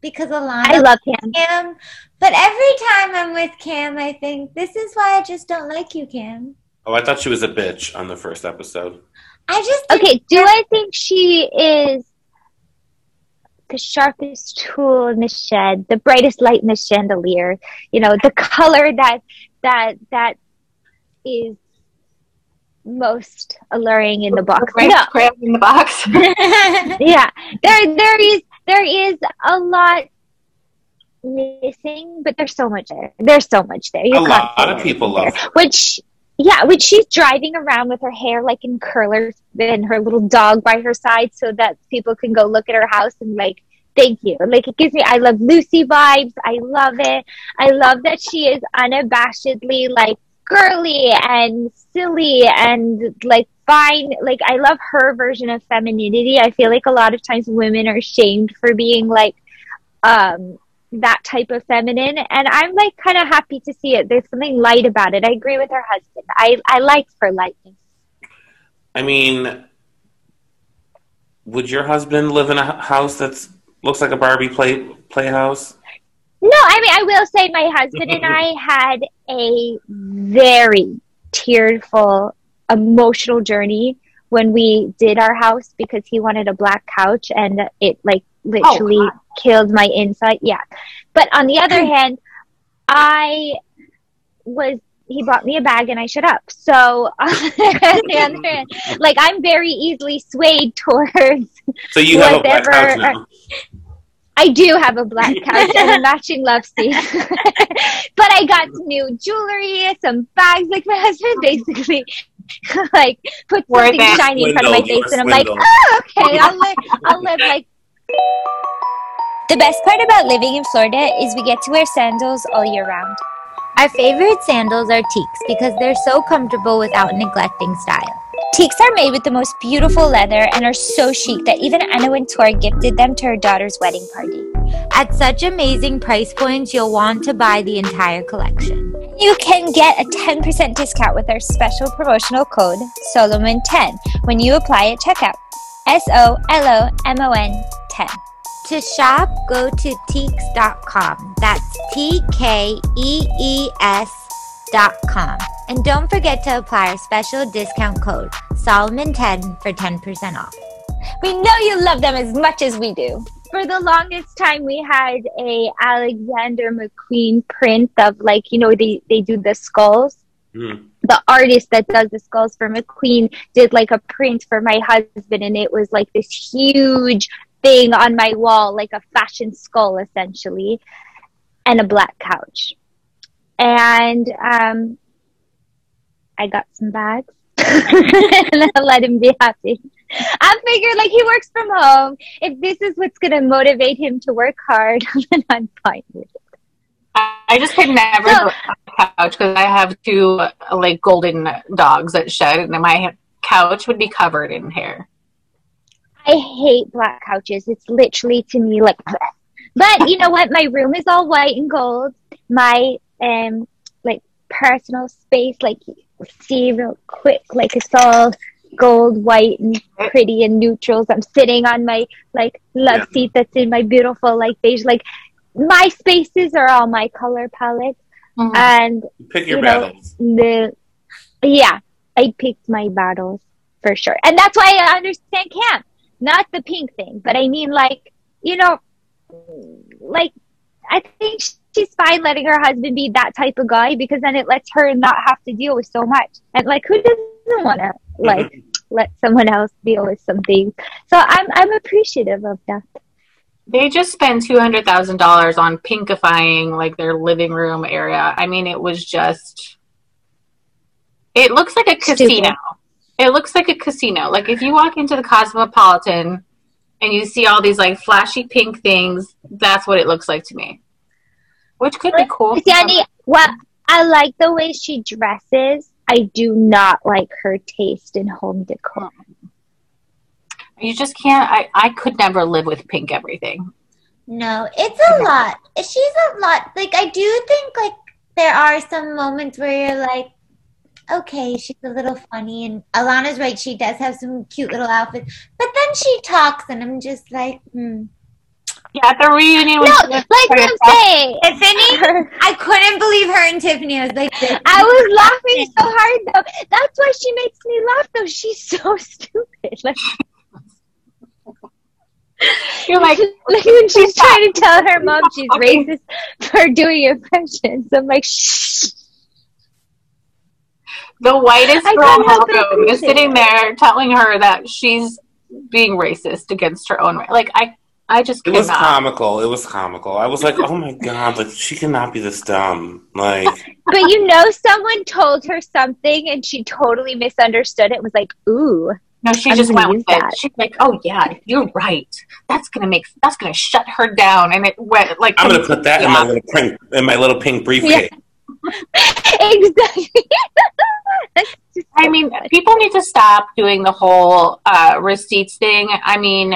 because Alana. I love Cam. Cam. But every time I'm with Cam, I think this is why I just don't like you, Cam. Oh, I thought she was a bitch on the first episode. I just okay. Do I think she is the sharpest tool in the shed, the brightest light in the chandelier, you know, the color that that that is most alluring in the box. The brightest crayon in the box. Yeah. There there is there is a lot missing, but there's so much there. There's so much there. You a lot of people love it. Which Yeah, when she's driving around with her hair like in curlers and her little dog by her side so that people can go look at her house and like, thank you. Like, it gives me I Love Lucy vibes. I love it. I love that she is unabashedly like girly and silly and like fine. Like, I love her version of femininity. I feel like a lot of times women are shamed for being like, um, that type of feminine, and I'm like kind of happy to see it. There's something light about it. I agree with her husband. I, I like her lightness. I mean, would your husband live in a house that looks like a Barbie play playhouse? No, I mean, I will say my husband and I had a very tearful, emotional journey when we did our house because he wanted a black couch, and it like literally oh, killed my insight. Yeah. But on the other hand, I was, he bought me a bag and I shut up. So on the other hand, like I'm very easily swayed towards So you have whatever, a black couch now. I do have a black couch and a matching love seat. But I got some new jewelry, some bags, like my husband basically like put something shiny in front of my face and I'm like, oh, okay, I'll live, I'll live like. The best part about living in Florida is we get to wear sandals all year round. Our favorite sandals are Teeks because they're so comfortable without neglecting style. Teeks are made with the most beautiful leather and are so chic that even Anna Wintour gifted them to her daughter's wedding party. At such amazing price points, you'll want to buy the entire collection. You can get a ten percent discount with our special promotional code Solomon ten when you apply at checkout. S O L O M O N ten. To shop, go to teeks dot com. That's T K E E S dot com. And don't forget to apply our special discount code Solomon ten for ten percent off. We know you love them as much as we do. For the longest time, we had a Alexander McQueen print of like, you know, they, they do the skulls. Mm. The artist that does the skulls for McQueen did like a print for my husband, and it was like this huge thing on my wall, like a fashion skull essentially, and a black couch. And um, I got some bags and I let him be happy. I figured like he works from home. If this is what's going to motivate him to work hard, then I'm fine with it. I just could never so, go on the couch because I have two uh, like golden dogs that shed, and my couch would be covered in hair. I hate black couches. It's literally to me like, but you know what? My room is all white and gold. My um like personal space, like you see real quick, like it's all gold, white, and pretty and neutrals. I'm sitting on my like love yeah. seat that's in my beautiful like beige like. My spaces are all my color palette, mm-hmm. and pick your you know, battles. The, yeah, I picked my battles for sure, and that's why I understand camp, not the pink thing, but I mean, like you know, like I think she's fine letting her husband be that type of guy because then it lets her not have to deal with so much, and like who doesn't want to like mm-hmm. let someone else deal with something? So I'm I'm appreciative of that. They just spent two hundred thousand dollars on pinkifying, like, their living room area. I mean, it was just... It looks like a casino. It looks like a casino. Like, if you walk into the Cosmopolitan and you see all these, like, flashy pink things, that's what it looks like to me. Which could be cool. Danny, well, I like the way she dresses. I do not like her taste in home decor. You just can't, I, I could never live with pink everything. No, it's a lot. She's a lot. Like, I do think, like, there are some moments where you're like, okay, she's a little funny. And Alana's right, she does have some cute little outfits. But then she talks, and I'm just like, hmm. Yeah, at the reunion. No, like I'm saying, Tiffany, I couldn't believe her and Tiffany. I was like, I was laughing so hard, though. That's why she makes me laugh, though. She's so stupid. Like, You're like, she's, she's trying to tell her mom she's racist for doing impressions. I'm like, shh. The whitest girl in the room is sitting there telling her that she's being racist against her own race. Like, I, I just could not. It was comical. It was comical. I was like, oh my God, like, she cannot be this dumb. Like, but you know, someone told her something and she totally misunderstood it. Was like, ooh. No, she I'm just went with that. it. She's like, "Oh yeah, you're right. That's gonna make that's gonna shut her down." And it went like, "I'm gonna put that yeah. in my little pink in my little pink briefcase." Yeah. Exactly. So I mean, funny. People need to stop doing the whole uh, receipts thing. I mean,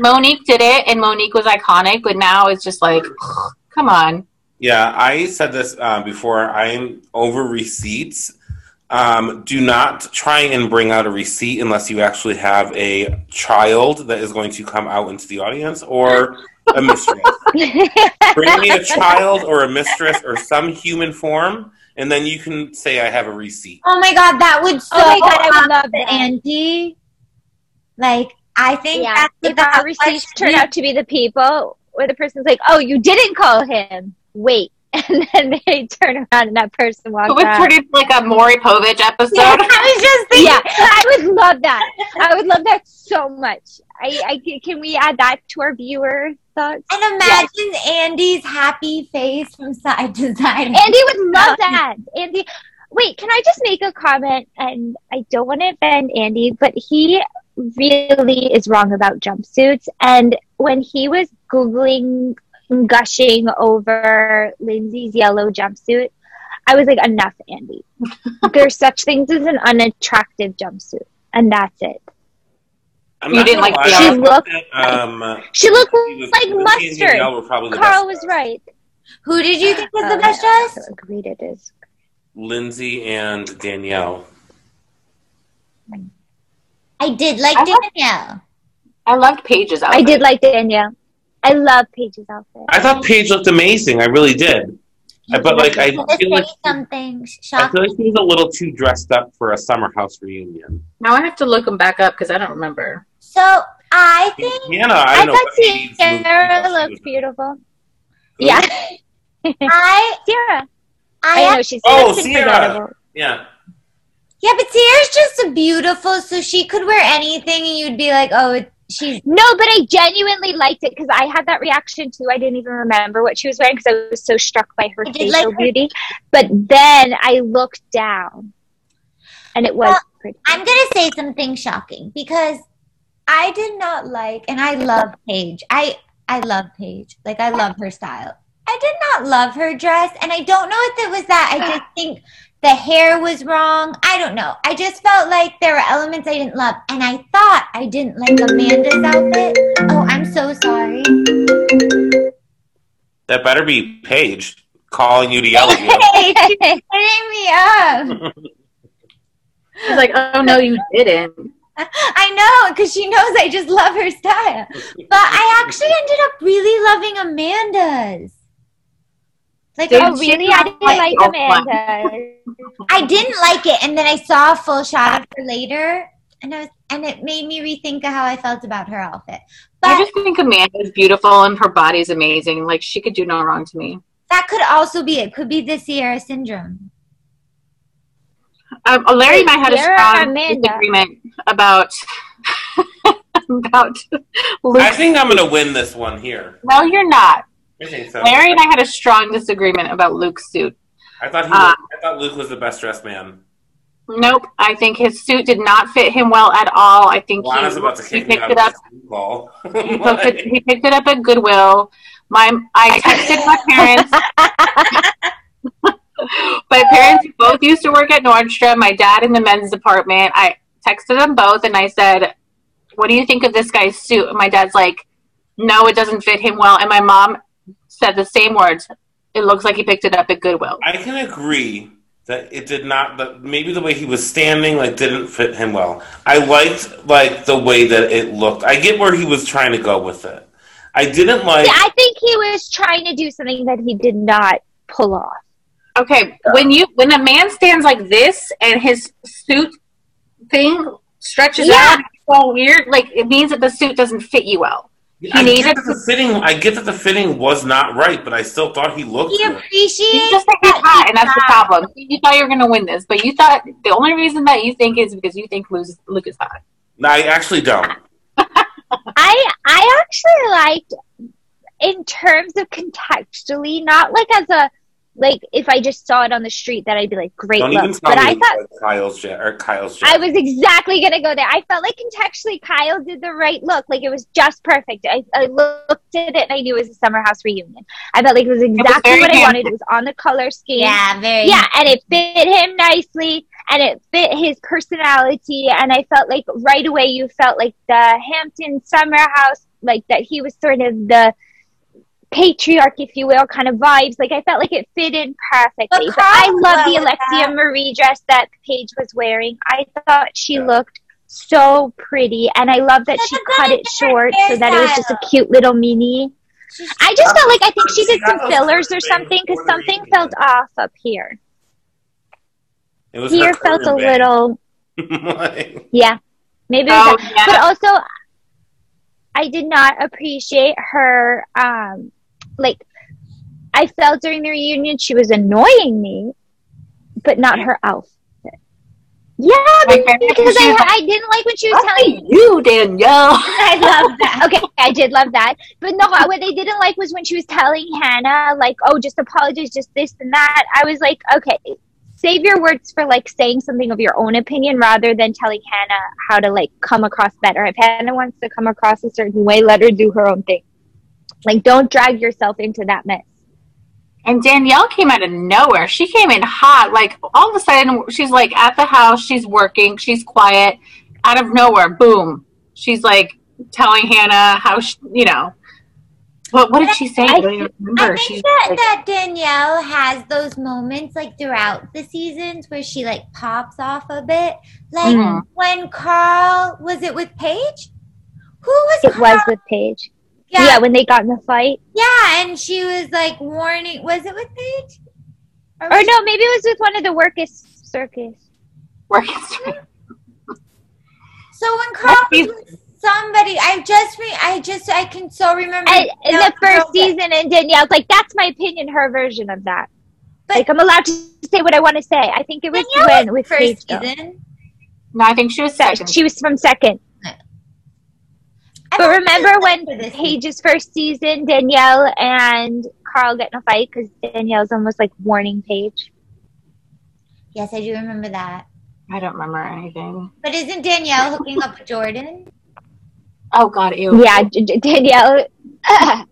Monique did it, and Monique was iconic, but now it's just like, ugh, come on. Yeah, I said this uh, before. I'm over receipts. Um, do not try and bring out a receipt unless you actually have a child that is going to come out into the audience or a mistress. Bring me a child or a mistress or some human form, and then you can say I have a receipt. Oh my God, that would so. Oh my God, I would love that. Andy. Like, I think yeah. that the receipts turn out to be the people where the person's like, "Oh, you didn't call him. Wait." And then they turn around and that person walks out. It would turn into like a Maury Povich episode. Yeah, I was just thinking. Yeah, I would love that. I would love that so much. I, I Can we add that to our viewer thoughts? And imagine yes. Andy's happy face from side to side. Andy would love that. Andy, wait, can I just make a comment? And I don't want to offend Andy, but he really is wrong about jumpsuits. And when he was Googling... gushing over Lindsay's yellow jumpsuit, I was like, enough, Andy. There's such things as an unattractive jumpsuit, and that's it. I'm you didn't like the she looked um, she looked was, like mustard. Carl best was best. Right. Who did you think was oh, the best dress? I agreed it is. Lindsay and Danielle. I did like I Danielle. Loved, I loved Paige's outfit. I did like Danielle. I love Paige's outfit. I thought Paige looked amazing. I really did. I, but like, I feel like, something I feel like she was a little too dressed up for a summer house reunion. Now I have to look them back up because I don't remember. So I think Hannah, I, I know, thought Sierra looked beautiful. Who? Yeah, I Sierra. I, I know she's oh Sierra. Yeah. Yeah, but Sierra's just a beautiful, so she could wear anything, and you'd be like, oh. It's She's, no, but I genuinely liked it because I had that reaction too. I didn't even remember what she was wearing because I was so struck by her facial like her. beauty. But then I looked down, and it was well, pretty. I'm going to say something shocking because I did not like, and I love Paige. I, I love Paige. Like, I love her style. I did not love her dress, and I don't know if it was that. I just think the hair was wrong. I don't know. I just felt like there were elements I didn't love. And I thought I didn't like Amanda's outfit. Oh, I'm so sorry. That better be Paige calling you to yell at you. Paige, she's hitting me up. She's like, oh, no, you didn't. I know, because she knows I just love her style. But I actually ended up really loving Amanda's. Like, Dude, oh, really? I didn't like Amanda. I didn't like it. And then I saw a full shot of her later, and I was, and it made me rethink how I felt about her outfit. But I just think Amanda is beautiful, and her body is amazing. Like, she could do no wrong to me. That could also be it. Could be the Sierra syndrome. Um, Larry and I had Sierra a strong Amanda. disagreement about... about Luke. I think I'm going to win this one here. No, you're not. So. Larry and I had a strong disagreement about Luke's suit. I thought he was, uh, I thought Luke was the best dressed man. Nope, I think his suit did not fit him well at all. I think well, he, I was about to he picked it up. he, picked it, he picked it up at Goodwill. My I texted my parents. My parents both used to work at Nordstrom. My dad in the men's department. I texted them both and I said, "What do you think of this guy's suit?" And my dad's like, "No, it doesn't fit him well." And my mom said the same words. It looks like he picked it up at Goodwill. I can agree that it did not, but maybe the way he was standing like didn't fit him well. I liked like the way that it looked. I get where he was trying to go with it. I didn't like. Yeah, I think he was trying to do something that he did not pull off. Okay, when you when a man stands like this and his suit thing stretches yeah. out, it's so weird. Like, it means that the suit doesn't fit you well. He I needed get that the fitting. I get that the fitting was not right, but I still thought he looked. He appreciated. He's just like he's hot, and that's the problem. You thought you were going to win this, but you thought the only reason that you think is because you think Luke is hot. No, I actually don't. I I actually liked, in terms of contextually, not like as a like if I just saw it on the street that I'd be like, great don't look. Even but I thought Kyle's jet or Kyle's jet. I was exactly gonna go there. I felt like contextually Kyle did the right look. Like it was just perfect. I, I looked at it and I knew it was a summer house reunion. I felt like it was exactly it was what handsome. I wanted. It was on the color scheme. Yeah, very yeah, and it fit him nicely. And it fit his personality, and I felt like right away you felt like the Hampton summer house, like that he was sort of the patriarch, if you will, kind of vibes. Like I felt like it fit in perfectly. But I love the Alexia Marie dress that Paige was wearing. I thought she yeah. looked so pretty, and I love that she cut it short so that it was just a cute little mini. I just felt like I think she did some fillers or something because something felt off up here. It was here felt a band. Little, yeah, maybe. Oh, yeah. But also, I did not appreciate her. Um, like, I felt during the reunion she was annoying me, but not her outfit. Yeah, because I, like, I didn't like when she was telling you, Danielle. I love that. Okay, I did love that. But no, what they didn't like was when she was telling Hannah, like, oh, just apologize, just this and that. I was like, okay. Save your words for, like, saying something of your own opinion rather than telling Hannah how to, like, come across better. If Hannah wants to come across a certain way, let her do her own thing. Like, don't drag yourself into that mess. And Danielle came out of nowhere. She came in hot. Like, all of a sudden, she's, like, at the house. She's working. She's quiet. Out of nowhere, boom. She's, like, telling Hannah how, she, you know. What, what did she say? I, I don't even remember. I think that, like, that Danielle has those moments, like, throughout the seasons where she, like, pops off a bit. Like, mm-hmm. when Carl, was it with Paige? Who was It Carl? was with Paige. Yeah. yeah, when they got in the fight. Yeah, and she was, like, warning. Was it with Paige? Or, or she... no, maybe it was with one of the Workus Circus. Workus Circus. So when Carl was somebody, I just, re- I just, I can so remember. I, in the first season, and Danielle's like, that's my opinion, her version of that. But like, I'm allowed to say what I want to say. I think it was Danielle when with first Paige, season. Though. No, I think she was second. She was from second. But remember when Paige's first season, Danielle and Carl get in a fight because Danielle's almost like warning Paige? Yes, I do remember that. I don't remember anything. But isn't Danielle hooking up with Jordan? Oh, God, ew. Yeah, Danielle. Uh.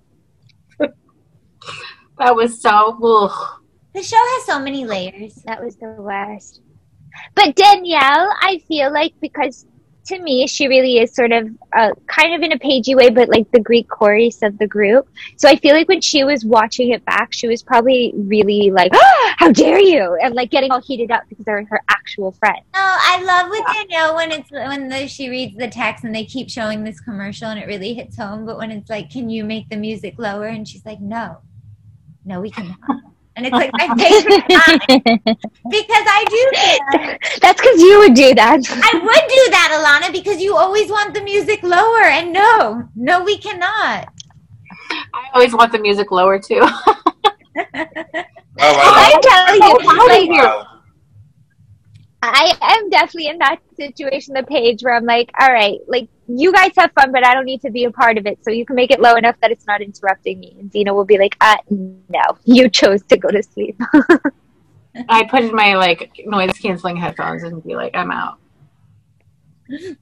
That was so... Ugh. The show has so many layers. That was the worst. But Danielle, I feel like, because to me, she really is sort of, uh, kind of in a Pagey way, but like the Greek chorus of the group. So I feel like when she was watching it back, she was probably really like, oh, how dare you? And like getting all heated up because they're her actual friends. Oh, I love with yeah. Danielle when it's, when the, she reads the text and they keep showing this commercial and it really hits home. But when it's like, can you make the music lower? And she's like, no, no, we cannot. And it's like my favorite line because I do that. That's because you would do that. I would do that, Alana, because you always want the music lower. And no, no, we cannot. I always want the music lower, too. oh, wow. I'm telling you. Oh, like, wow. I am definitely in that situation, the Paige, where I'm like, all right, like, you guys have fun, but I don't need to be a part of it. So you can make it low enough that it's not interrupting me. And Dina will be like, uh, no, you chose to go to sleep. I put in my, like, noise-canceling headphones and be like, I'm out.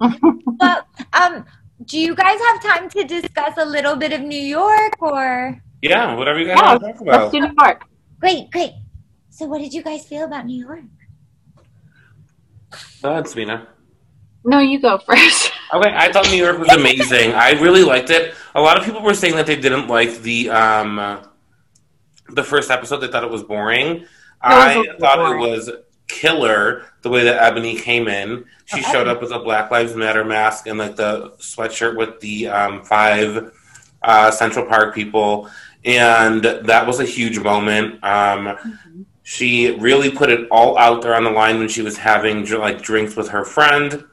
Well, um, do you guys have time to discuss a little bit of New York, or? Yeah, whatever you guys yeah, want to talk about. Let's do New York. Great, great. So what did you guys feel about New York? Go ahead, Sabina. No, you go first. Okay, I thought New York was amazing. I really liked it. A lot of people were saying that they didn't like the um, the first episode. They thought it was boring. That was I thought boring. It was killer the way that Ebony came in. She oh, showed Ebony. up with a Black Lives Matter mask and like the sweatshirt with the um, five uh, Central Park people. And that was a huge moment. Um mm-hmm. She really put it all out there on the line when she was having like drinks with her friend.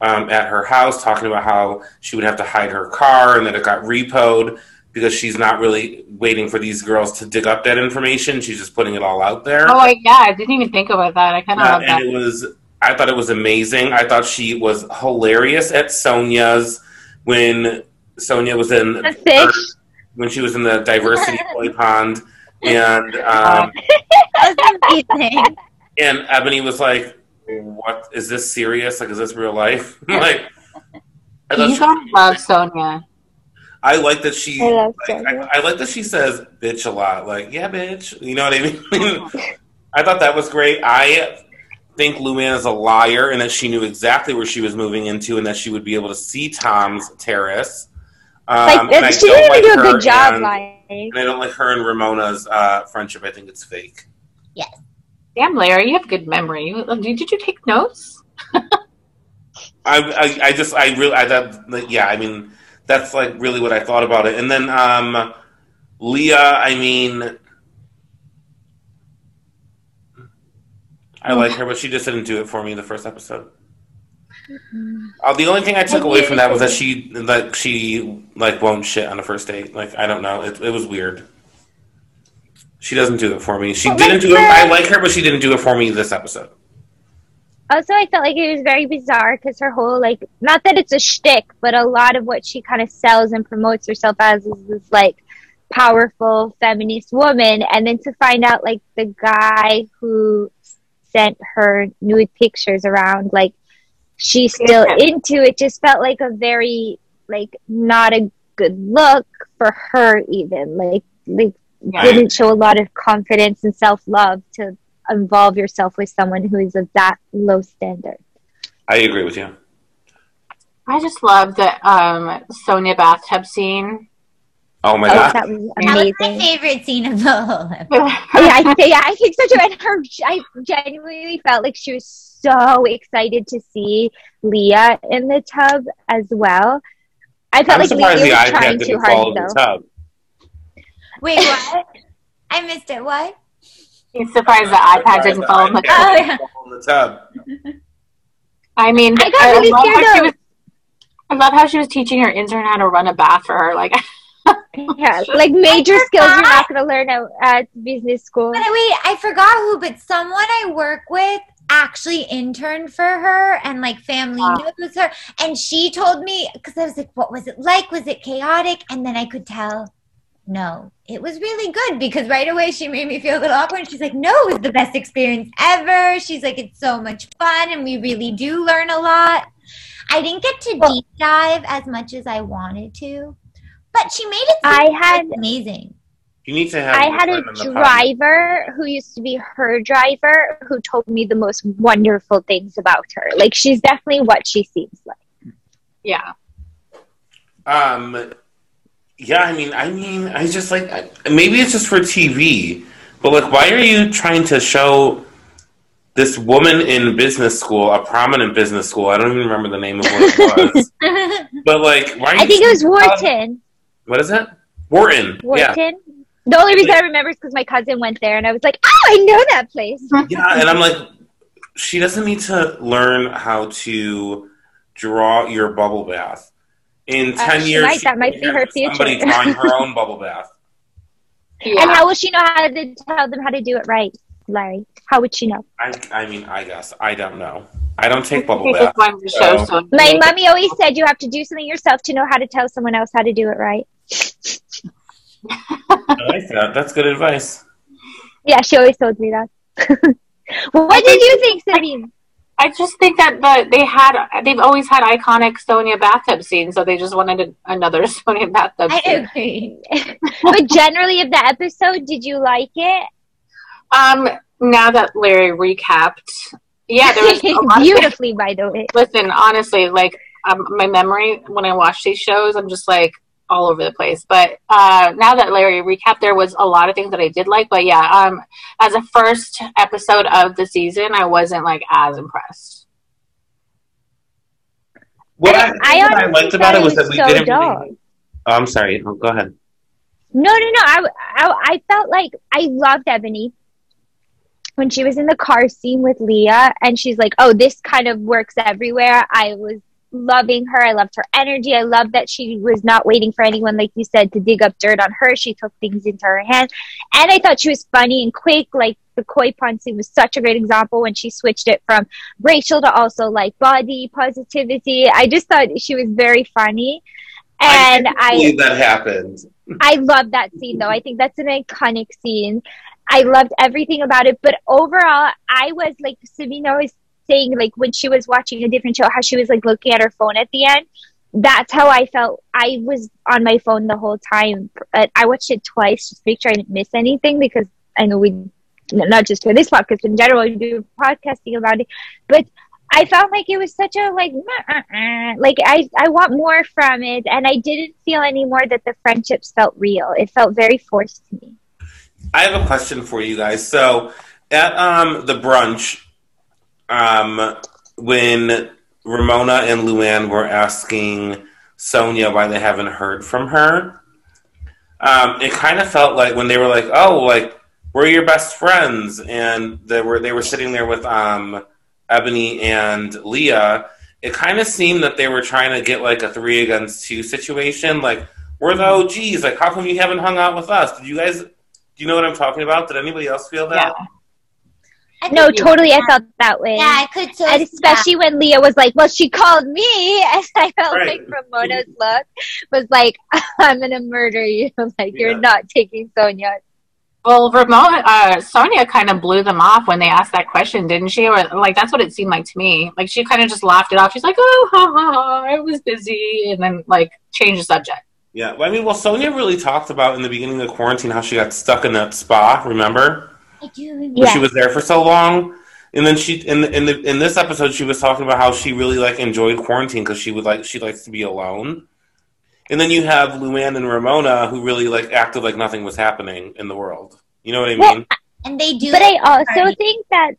um, at her house talking about how she would have to hide her car and that it got repoed because she's not really waiting for these girls to dig up that information. She's just putting it all out there. Oh, I, yeah. I didn't even think about that. I kind of uh, love that. And it was, I thought it was amazing. I thought she was hilarious at Sonya's when Sonya was in the her, when she was in the diversity koi pond, and um, and Ebony was like, "What is this serious? Like, is this real life?" Like, I you she, don't love Sonya. I like that she. I, like, I, I like that she says "bitch" a lot. Like, yeah, bitch. You know what I mean? I thought that was great. I. I think Luann is a liar and that she knew exactly where she was moving into and that she would be able to see Tom's terrace. Um, like, she didn't like do a good job and, lying. And I don't like her and Ramona's uh, friendship. I think it's fake. Yes. Damn, Larry, you have good memory. Did you take notes? I, I I just, I really, I thought, yeah, I mean, that's like really what I thought about it. And then um, Leah, I mean... I like her, but she just didn't do it for me the first episode. Mm-hmm. Uh, the only thing I took away from that was that she, like, she, like, won't shit on the first date. Like, I don't know, it, it was weird. She doesn't do it for me. She well, didn't like do it. I like her, but she didn't do it for me this episode. Also, I felt like it was very bizarre because her whole, like, not that it's a shtick, but a lot of what she kind of sells and promotes herself as is this, like, powerful feminist woman, and then to find out, like, the guy who sent her nude pictures around, like, she's still yeah. into it, just felt like a very, like, not a good look for her even, like, like yeah. didn't show a lot of confidence and self-love to involve yourself with someone who is of that low standard. I agree with you. I just love that um, Sonya bathtub scene. Oh my oh, god! That was amazing. That was my favorite scene of the whole episode. yeah, I, yeah, I think so too. And her, I genuinely felt like she was so excited to see Leah in the tub as well. I felt I'm like Leah was trying too hard to tub. Wait, what? I missed it. What? He's surprised the iPad didn't fall in the tub. Oh, yeah. fall in the tub. I mean, I got really I scared. Of... She was, I love how she was teaching her intern how to run a bath for her. Like. Yeah, like major skills you're not going to learn at, at business school. But wait, I forgot who, but someone I work with actually interned for her and like family wow. knows her. And she told me, because I was like, what was it like? Was it chaotic? And then I could tell, no, it was really good because right away she made me feel a little awkward. And she's like, no, it was the best experience ever. She's like, it's so much fun and we really do learn a lot. I didn't get to deep dive as much as I wanted to. But she made it I had amazing. You need to have I had a driver pub. Who used to be her driver who told me the most wonderful things about her. Like, she's definitely what she seems like. Yeah. Um. Yeah, I mean, I mean, I just like, I, maybe it's just for T V, but like, why are you trying to show this woman in business school, a prominent business school? I don't even remember the name of what it was. But like, why? Are you I think it was Wharton. Pub? What is that? Wharton. Wharton. Yeah. The only reason I remember is because my cousin went there, and I was like, oh, I know that place. Yeah, and I'm like, she doesn't need to learn how to draw your bubble bath. In ten uh, years, right, she that might be her future. Somebody drawing her own bubble bath. Yeah. And how will she know how to tell them how to do it right, Larry? How would she know? I, I mean, I guess. I don't know. I don't take bubble bath. So. So. My mommy always said you have to do something yourself to know how to tell someone else how to do it right. I like that. That's good advice. Yeah, she always told me that. What did you think, Sabine? I just think that the, they had, they've always had iconic Sonya bathtub scenes, so they just wanted a, another Sonya bathtub scene. I agree. But generally, of the episode, did you like it? Um, now that Larry recapped, yeah, there was a lot beautifully, of by the way. Listen, honestly, like um, my memory when I watch these shows, I'm just like. All over the place, but uh, now that Larry recapped, there was a lot of things that I did like. But yeah, um, as a first episode of the season, I wasn't like as impressed. What I, I, what I liked about it was that we so didn't. Really... Oh, I'm sorry. Oh, go ahead. No, no, no. I, I, I felt like I loved Ebony when she was in the car scene with Leah, and she's like, "Oh, this kind of works everywhere." I was loving her. I loved her energy. I loved that she was not waiting for anyone, like you said, to dig up dirt on her. She took things into her hand. And I thought she was funny and quick. Like, the koi pond scene was such a great example when she switched it from racial to also, like, body positivity. I just thought she was very funny. And I, I believe that happened. I love that scene, though. I think that's an iconic scene. I loved everything about it. But overall, I was, like, Sabina was saying, like, when she was watching a different show, how she was, like, looking at her phone at the end. That's how I felt. I was on my phone the whole time. I watched it twice just to make sure I didn't miss anything, because I know we, not just for this podcast, but in general, we do podcasting about it. But I felt like it was such a, like, like I, I want more from it. And I didn't feel anymore that the friendships felt real. It felt very forced to me. I have a question for you guys. So at um, the brunch, um, when Ramona and Luann were asking Sonya why they haven't heard from her, um, it kind of felt like when they were like, oh, like, we're your best friends. And they were, they were sitting there with um, Ebony and Leah. It kind of seemed that they were trying to get like a three against two situation. Like, we're the O Gs. Like, how come you haven't hung out with us? Did you guys... Do you know what I'm talking about? Did anybody else feel that? Yeah. No, totally. I felt that way. Yeah, I could too. And especially that. When Leah was like, well, she called me. And I felt right. like Ramona's look was like, I'm going to murder you. Like, yeah. You're not taking Sonya. Well, Ramona, uh, Sonya kind of blew them off when they asked that question, didn't she? Or, like, that's what it seemed like to me. Like, she kind of just laughed it off. She's like, oh, ha, ha, ha, I was busy. And then, like, changed the subject. Yeah, I mean, well, Sonya really talked about in the beginning of quarantine how she got stuck in that spa, remember? I do, yeah. She was there for so long. And then she, in the, in, the, in this episode, she was talking about how she really, like, enjoyed quarantine because she would like she likes to be alone. And then you have Luann and Ramona who really, like, acted like nothing was happening in the world. You know what I mean? Well, and they do. But I also party. think that,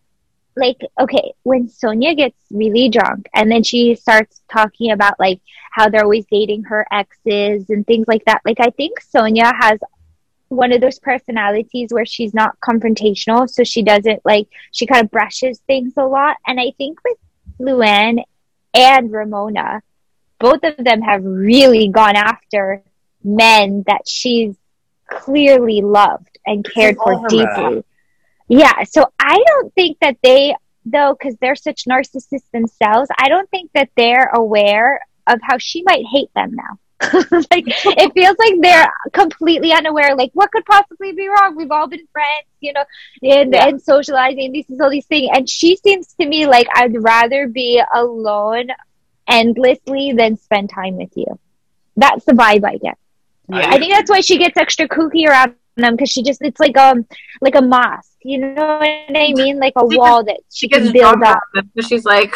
like, okay, when Sonya gets really drunk and then she starts talking about, like, how they're always dating her exes and things like that. Like, I think Sonya has one of those personalities where she's not confrontational. So she doesn't, like, she kind of brushes things a lot. And I think with Luann and Ramona, both of them have really gone after men that she's clearly loved and cared for deeply. Yeah, so I don't think that they, though, because they're such narcissists themselves, I don't think that they're aware of how she might hate them now. Like, it feels like they're completely unaware. Like, what could possibly be wrong? We've all been friends, you know, and, yeah. and socializing, this is all these things. And she seems to me like, I'd rather be alone endlessly than spend time with you. That's the vibe I get. Yeah. I think that's why she gets extra kooky around them, because she just, it's like um like a mosque, you know what I mean? Like a she wall gets, that she, she can build up. She's like,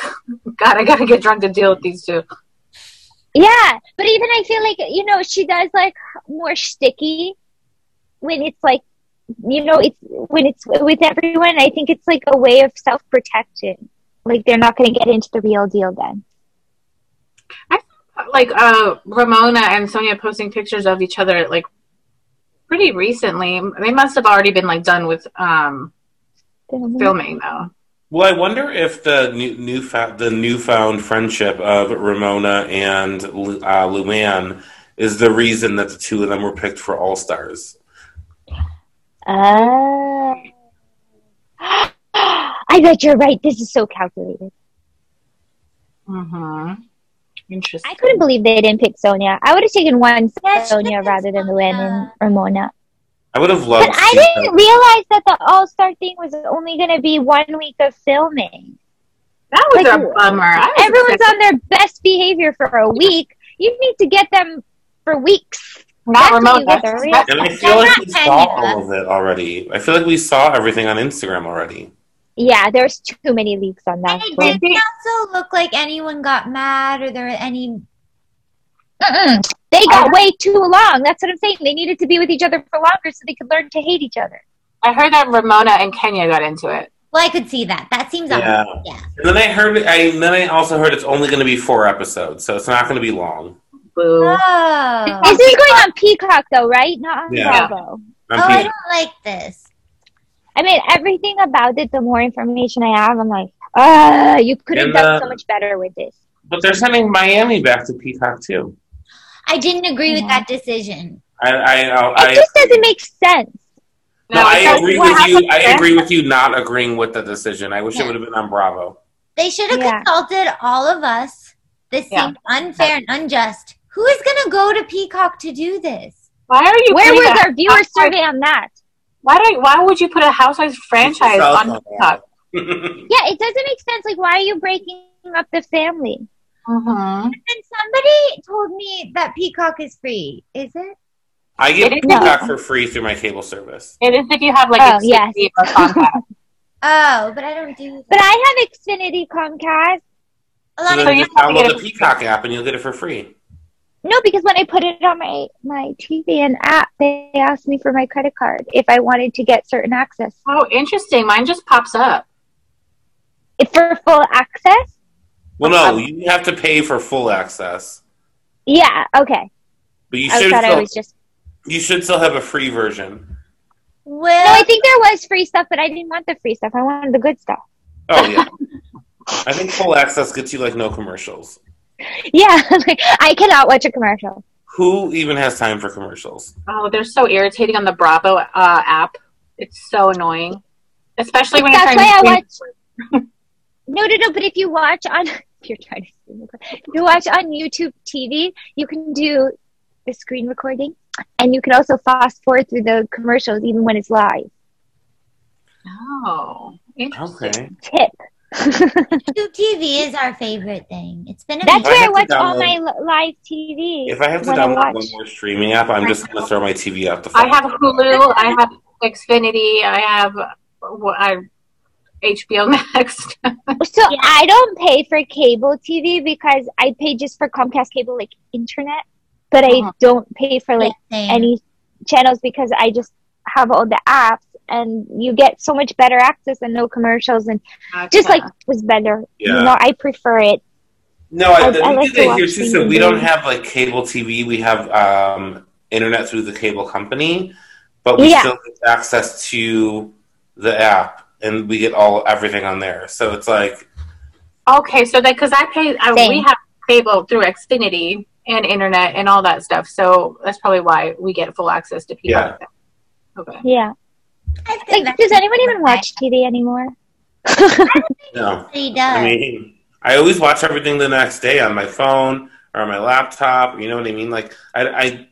God, I gotta get drunk to deal with these two. Yeah, but even I feel like, you know, she does like more shticky when it's like, you know, it's when it's with everyone. I think it's like a way of self protection. Like, they're not going to get into the real deal then. I like uh, Ramona and Sonya posting pictures of each other like pretty recently. They must have already been like done with um, mm-hmm. filming though. Well, I wonder if the new, new fa- the newfound friendship of Ramona and uh, Luann is the reason that the two of them were picked for All Stars. Uh, I bet you're right. This is so calculated. Uh-huh. Interesting. I couldn't believe they didn't pick Sonya. I would have taken one yeah, Sonya rather than Luann and Ramona. I would have loved. But I didn't her. realize that the All-Star thing was only going to be one week of filming. That was like, a bummer. I was everyone's expecting- on their best behavior for a week. You need to get them for weeks. Not remote. Real- and I feel like we saw all of it already. I feel like we saw everything on Instagram already. Yeah, there's too many leaks on that. And it didn't also look like anyone got mad or there were any... Mm-mm. They got way too long. That's what I'm saying. They needed to be with each other for longer so they could learn to hate each other. I heard that Ramona and Kenya got into it. Well, I could see that. That seems yeah. obvious. Yeah. And then I heard. I then I also heard it's only going to be four episodes, so it's not going to be long. Boo. Oh. This is going on Peacock though, right? Not on yeah. Bravo. Oh, Peacock. I don't like this. I mean, everything about it. The more information I have, I'm like, ah, you could have done so much better with this. But they're sending Miami back to Peacock, too. I didn't agree yeah. with that decision. I, I, I, it just I, doesn't make sense. No, no I agree with you. I there? agree with you not agreeing with the decision. I wish yeah. it would have been on Bravo. They should have yeah. consulted all of us. This yeah. seems unfair yeah. and unjust. Who is going to go to Peacock to do this? Why are you? Where was our viewer survey on that? Why do? I, why would you put a Housewives franchise on Peacock? Yeah, it doesn't make sense. Like, why are you breaking up the family? Uh-huh. And somebody told me that Peacock is free. Is it? I get it Peacock no. for free through my cable service. It is if you have like oh, Xfinity yes. or Comcast. Oh, but I don't do that. But I have Xfinity, Comcast. A lot so of you just download the Peacock free. app and you'll get it for free. No, because when I put it on my, my T V and app, they asked me for my credit card if I wanted to get certain access. Oh, interesting. Mine just pops up. It's for full access? Well, no, you have to pay for full access. Yeah, okay. But you should I thought still, I was just... You should still have a free version. Well, no, I think there was free stuff, but I didn't want the free stuff. I wanted the good stuff. Oh, yeah. I think full access gets you, like, no commercials. Yeah, like, I cannot watch a commercial. Who even has time for commercials? Oh, they're so irritating on the Bravo uh, app. It's so annoying. Especially when that's you're trying why to... I watch... No, no, no, but if you watch on... If you're trying to screen record, if you watch on YouTube T V, you can do the screen recording, and you can also fast forward through the commercials even when it's live. Oh, interesting. Okay. Tip. YouTube T V is our favorite thing. It's been a That's where I watch download, all my li- live T V. If I have to download one more streaming app, I'm just going to throw my T V out the phone. I have Hulu, I have Xfinity, I have I, H B O Max. So yeah. I don't pay for cable T V because I pay just for Comcast cable, like internet, but I don't pay for like yeah, any channels because I just have all the apps. And you get so much better access and no commercials, and okay. just like was better. Yeah. You know, I prefer it. No, I, I, the, I like to here too, so we don't have like cable T V. We have um, internet through the cable company, but we yeah. still get access to the app, and we get all everything on there. So it's like okay, so that because I pay, I, we have cable through Xfinity and internet and all that stuff. So that's probably why we get full access to people. Yeah. Like that. Okay. Yeah. Like, does anyone even watch T V anymore? No. He does. I mean, I always watch everything the next day on my phone or on my laptop. You know what I mean? Like, I, I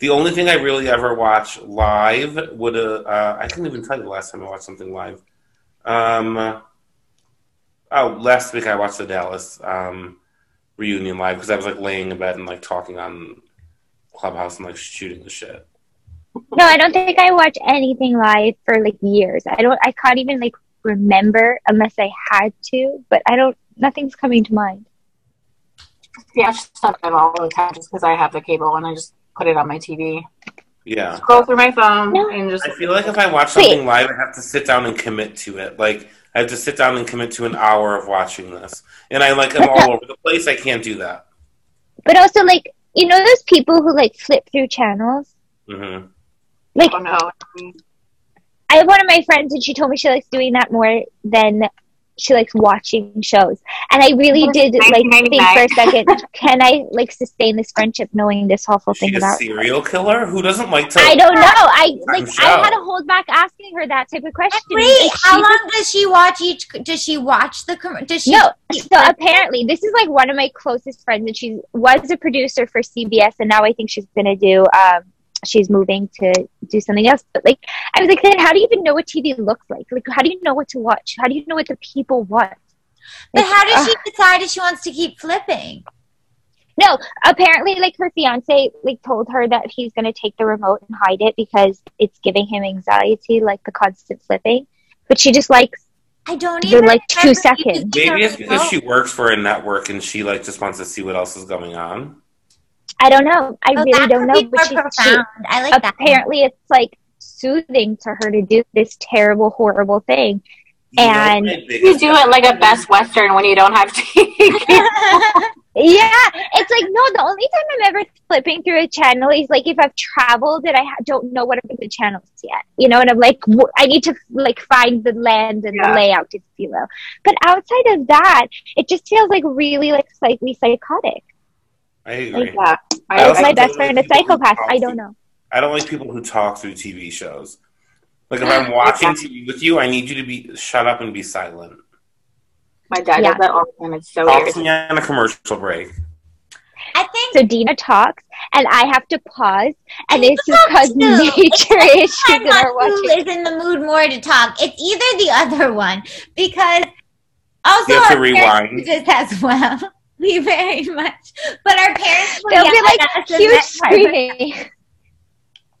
the only thing I really ever watch live would uh, uh I couldn't even tell you the last time I watched something live. Um, oh, last week I watched the Dallas um reunion live because I was like laying in bed and like talking on Clubhouse and like shooting the shit. No, I don't think I watch anything live for like years. I don't. I can't even like remember unless I had to. But I don't. Nothing's coming to mind. Yeah, I just stuff it all the time just because I have the cable and I just put it on my T V. Yeah. Scroll through my phone no. and just. I feel like if I watch something Wait. live, I have to sit down and commit to it. Like I have to sit down and commit to an hour of watching this, and I like am all over the place. I can't do that. But also, like you know, those people who like flip through channels. Mm-hmm. Like, oh, no. I have one of my friends, and she told me she likes doing that more than she likes watching shows. And I really did like think for a second, can I like sustain this friendship knowing this awful Is thing she about? She a serial killer who doesn't like to. I don't know. I like. Show. I had to hold back asking her that type of question. Wait, like, how long just, does she watch each? Does she watch the? Does she? No. So apparently, this is like one of my closest friends, and she was a producer for C B S, and now I think she's gonna do. Um, she's moving to do something else. But like, I was like, then how do you even know what T V looks like? Like, how do you know what to watch? How do you know what the people want? But like, how does uh, she decide if she wants to keep flipping? No, apparently like her fiance like told her that he's going to take the remote and hide it because it's giving him anxiety, like the constant flipping. But she just likes, I don't even the, like two seconds. Maybe it's because she works for a network and she like just wants to see what else is going on. I don't know. I oh, really don't know. But she, she, I like that. Apparently, it's like soothing to her to do this terrible, horrible thing. You and you do it like a Best Western when you don't have T V. Yeah, it's like, no, the only time I'm ever flipping through a channel is like if I've traveled and I ha- don't know what are the channels yet, you know, and I'm like, wh- I need to like find the land and yeah. the layout, if you will. But outside of that, it just feels like really like slightly psychotic. I agree. Like, uh, I I was my best friend a psychopath. I don't know. I don't like people who talk through T V shows. Like if I'm watching T V with you, I need you to be shut up and be silent. My dad yeah. does that all the time. It's so weird. Me on a commercial break. I think so. Dina talks, and I have to pause, and it's just because nature issues and are watching. Who is in the mood more to talk? It's either the other one, because also you have to rewind as well. We very much, but our parents will be like huge screaming.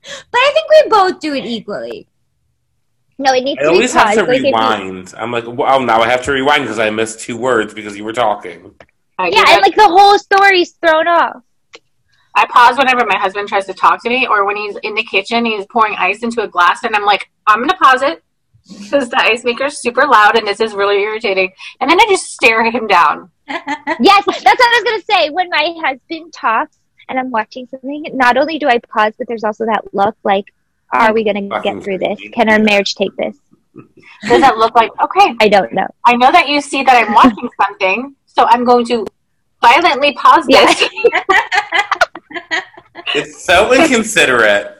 But I think we both do it equally. No, it needs I to be I always have to like rewind. I'm like, well, now I have to rewind because I missed two words because you were talking. I yeah, and like the whole story's thrown off. I pause whenever my husband tries to talk to me or when he's in the kitchen and he's pouring ice into a glass and I'm like, I'm going to pause it because the ice maker's super loud and this is really irritating. And then I just stare him down. Yes, that's what I was going to say. When my husband talks and I'm watching something, not only do I pause, but there's also that look like, are we going to get through this? Can our marriage take this? Does that look like, okay. I don't know. I know that you see that I'm watching something, so I'm going to violently pause this. Yeah. It's so inconsiderate.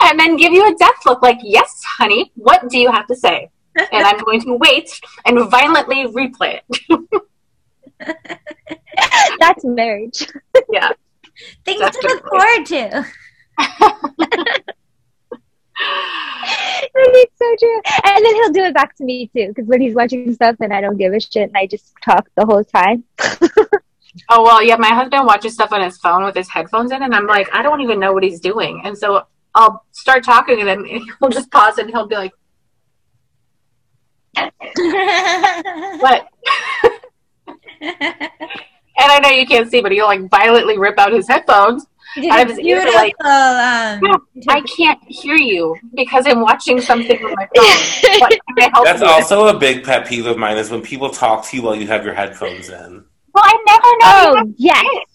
And then give you a death look like, yes, honey, what do you have to say? And I'm going to wait and violently replay it. That's marriage. Yeah. Things definitely. To look forward to. It's so true. And then he'll do it back to me too, because when he's watching stuff and I don't give a shit and I just talk the whole time. Oh well, yeah, my husband watches stuff on his phone with his headphones in and I'm like, I don't even know what he's doing, and so I'll start talking to him and he'll just pause and he'll be like what? And I know you can't see, but he'll like violently rip out his headphones. I was beautiful. Like, um, no, I can't hear you because I'm watching something on my phone. What can I help That's you also with? A big pet peeve of mine is when people talk to you while you have your headphones in. Well, I never know. Oh, yes. It.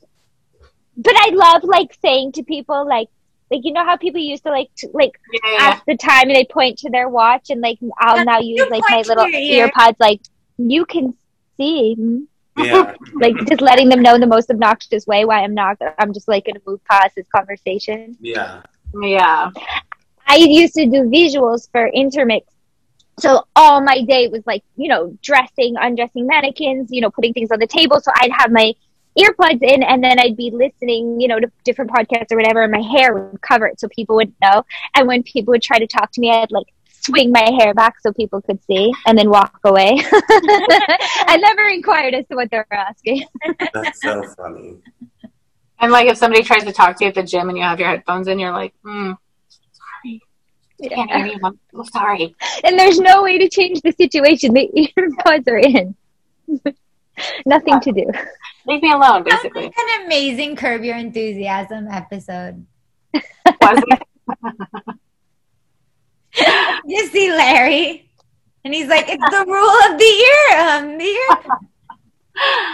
But I love like saying to people like, like you know how people used to like to, like yeah. ask the time and they point to their watch and like I'll now use like my little ear pods like you can see. Yeah. Like just letting them know in the most obnoxious way why I'm not I'm just like gonna move past this conversation. Yeah. Yeah. I used to do visuals for intermix. So all my day was like, you know, dressing, undressing mannequins, you know, putting things on the table. So I'd have my earplugs in and then I'd be listening, you know, to different podcasts or whatever, and my hair would cover it so people would know. And when people would try to talk to me, I'd like swing my hair back so people could see and then walk away. I never inquired as to what they were asking. That's so funny. And like if somebody tries to talk to you at the gym and you have your headphones in, you're like, hmm, sorry. Yeah. Can't hear you. I'm sorry. And there's no way to change the situation. The earbuds are in. Nothing yeah. to do. Leave me alone, basically. That was an amazing Curb Your Enthusiasm episode. Was it? You see Larry, and he's like, "It's the rule of the year, um, the year."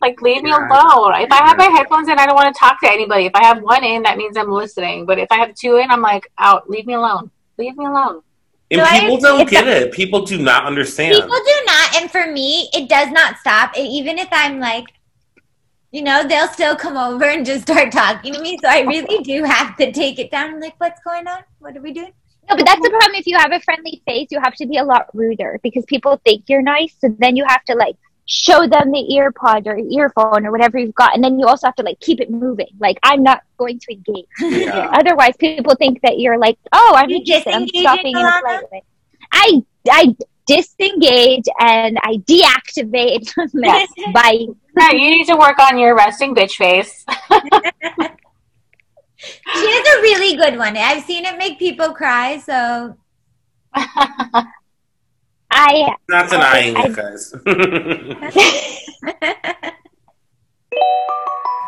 Like, leave me alone. If I have my headphones in, I don't want to talk to anybody. If I have one in, that means I'm listening. But if I have two in, I'm like, out. Leave me alone. Leave me alone. And so people I, don't get it. People do not understand. People do not, and for me, it does not stop. It, even if I'm like, you know, they'll still come over and just start talking to me. So I really do have to take it down. I'm like, what's going on? What are we doing? No, but that's the problem. If you have a friendly face, you have to be a lot ruder because people think you're nice. So then you have to like show them the ear pod or earphone or whatever you've got. And then you also have to like keep it moving. Like, I'm not going to engage. Yeah. Otherwise, people think that you're like, oh, I'm interested. I'm stopping in a polite way. I, I disengage and I deactivate. Yes. Bye. No, you need to work on your resting bitch face. She has a really good one. I've seen it make people cry, so. I. Not denying I, it, guys.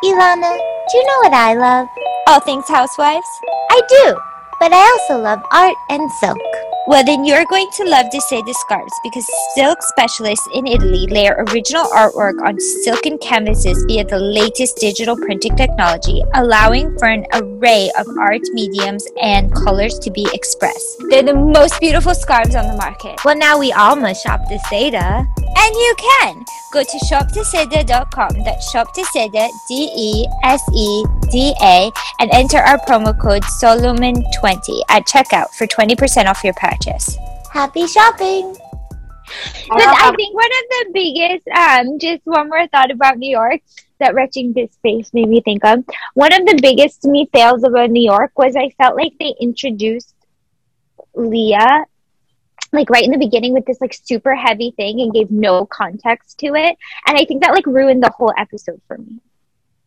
Ilana, do you know what I love? All things housewives? I do, but I also love art and silk. Well, then you're going to love De Seda scarves, because silk specialists in Italy layer original artwork on silken canvases via the latest digital printing technology, allowing for an array of art mediums and colors to be expressed. They're the most beautiful scarves on the market. Well, now we all must shop De Seda. And you can! Go to shop de seda dot com, that's shop de seda, D E S E D A, and enter our promo code Solumen twenty at checkout for twenty percent off your purchase. Happy shopping! But I think one of the biggest, um, just one more thought about New York that Retching This Space made me think of. One of the biggest to me fails about New York was I felt like they introduced Leah like right in the beginning with this like super heavy thing and gave no context to it. And I think that like ruined the whole episode for me.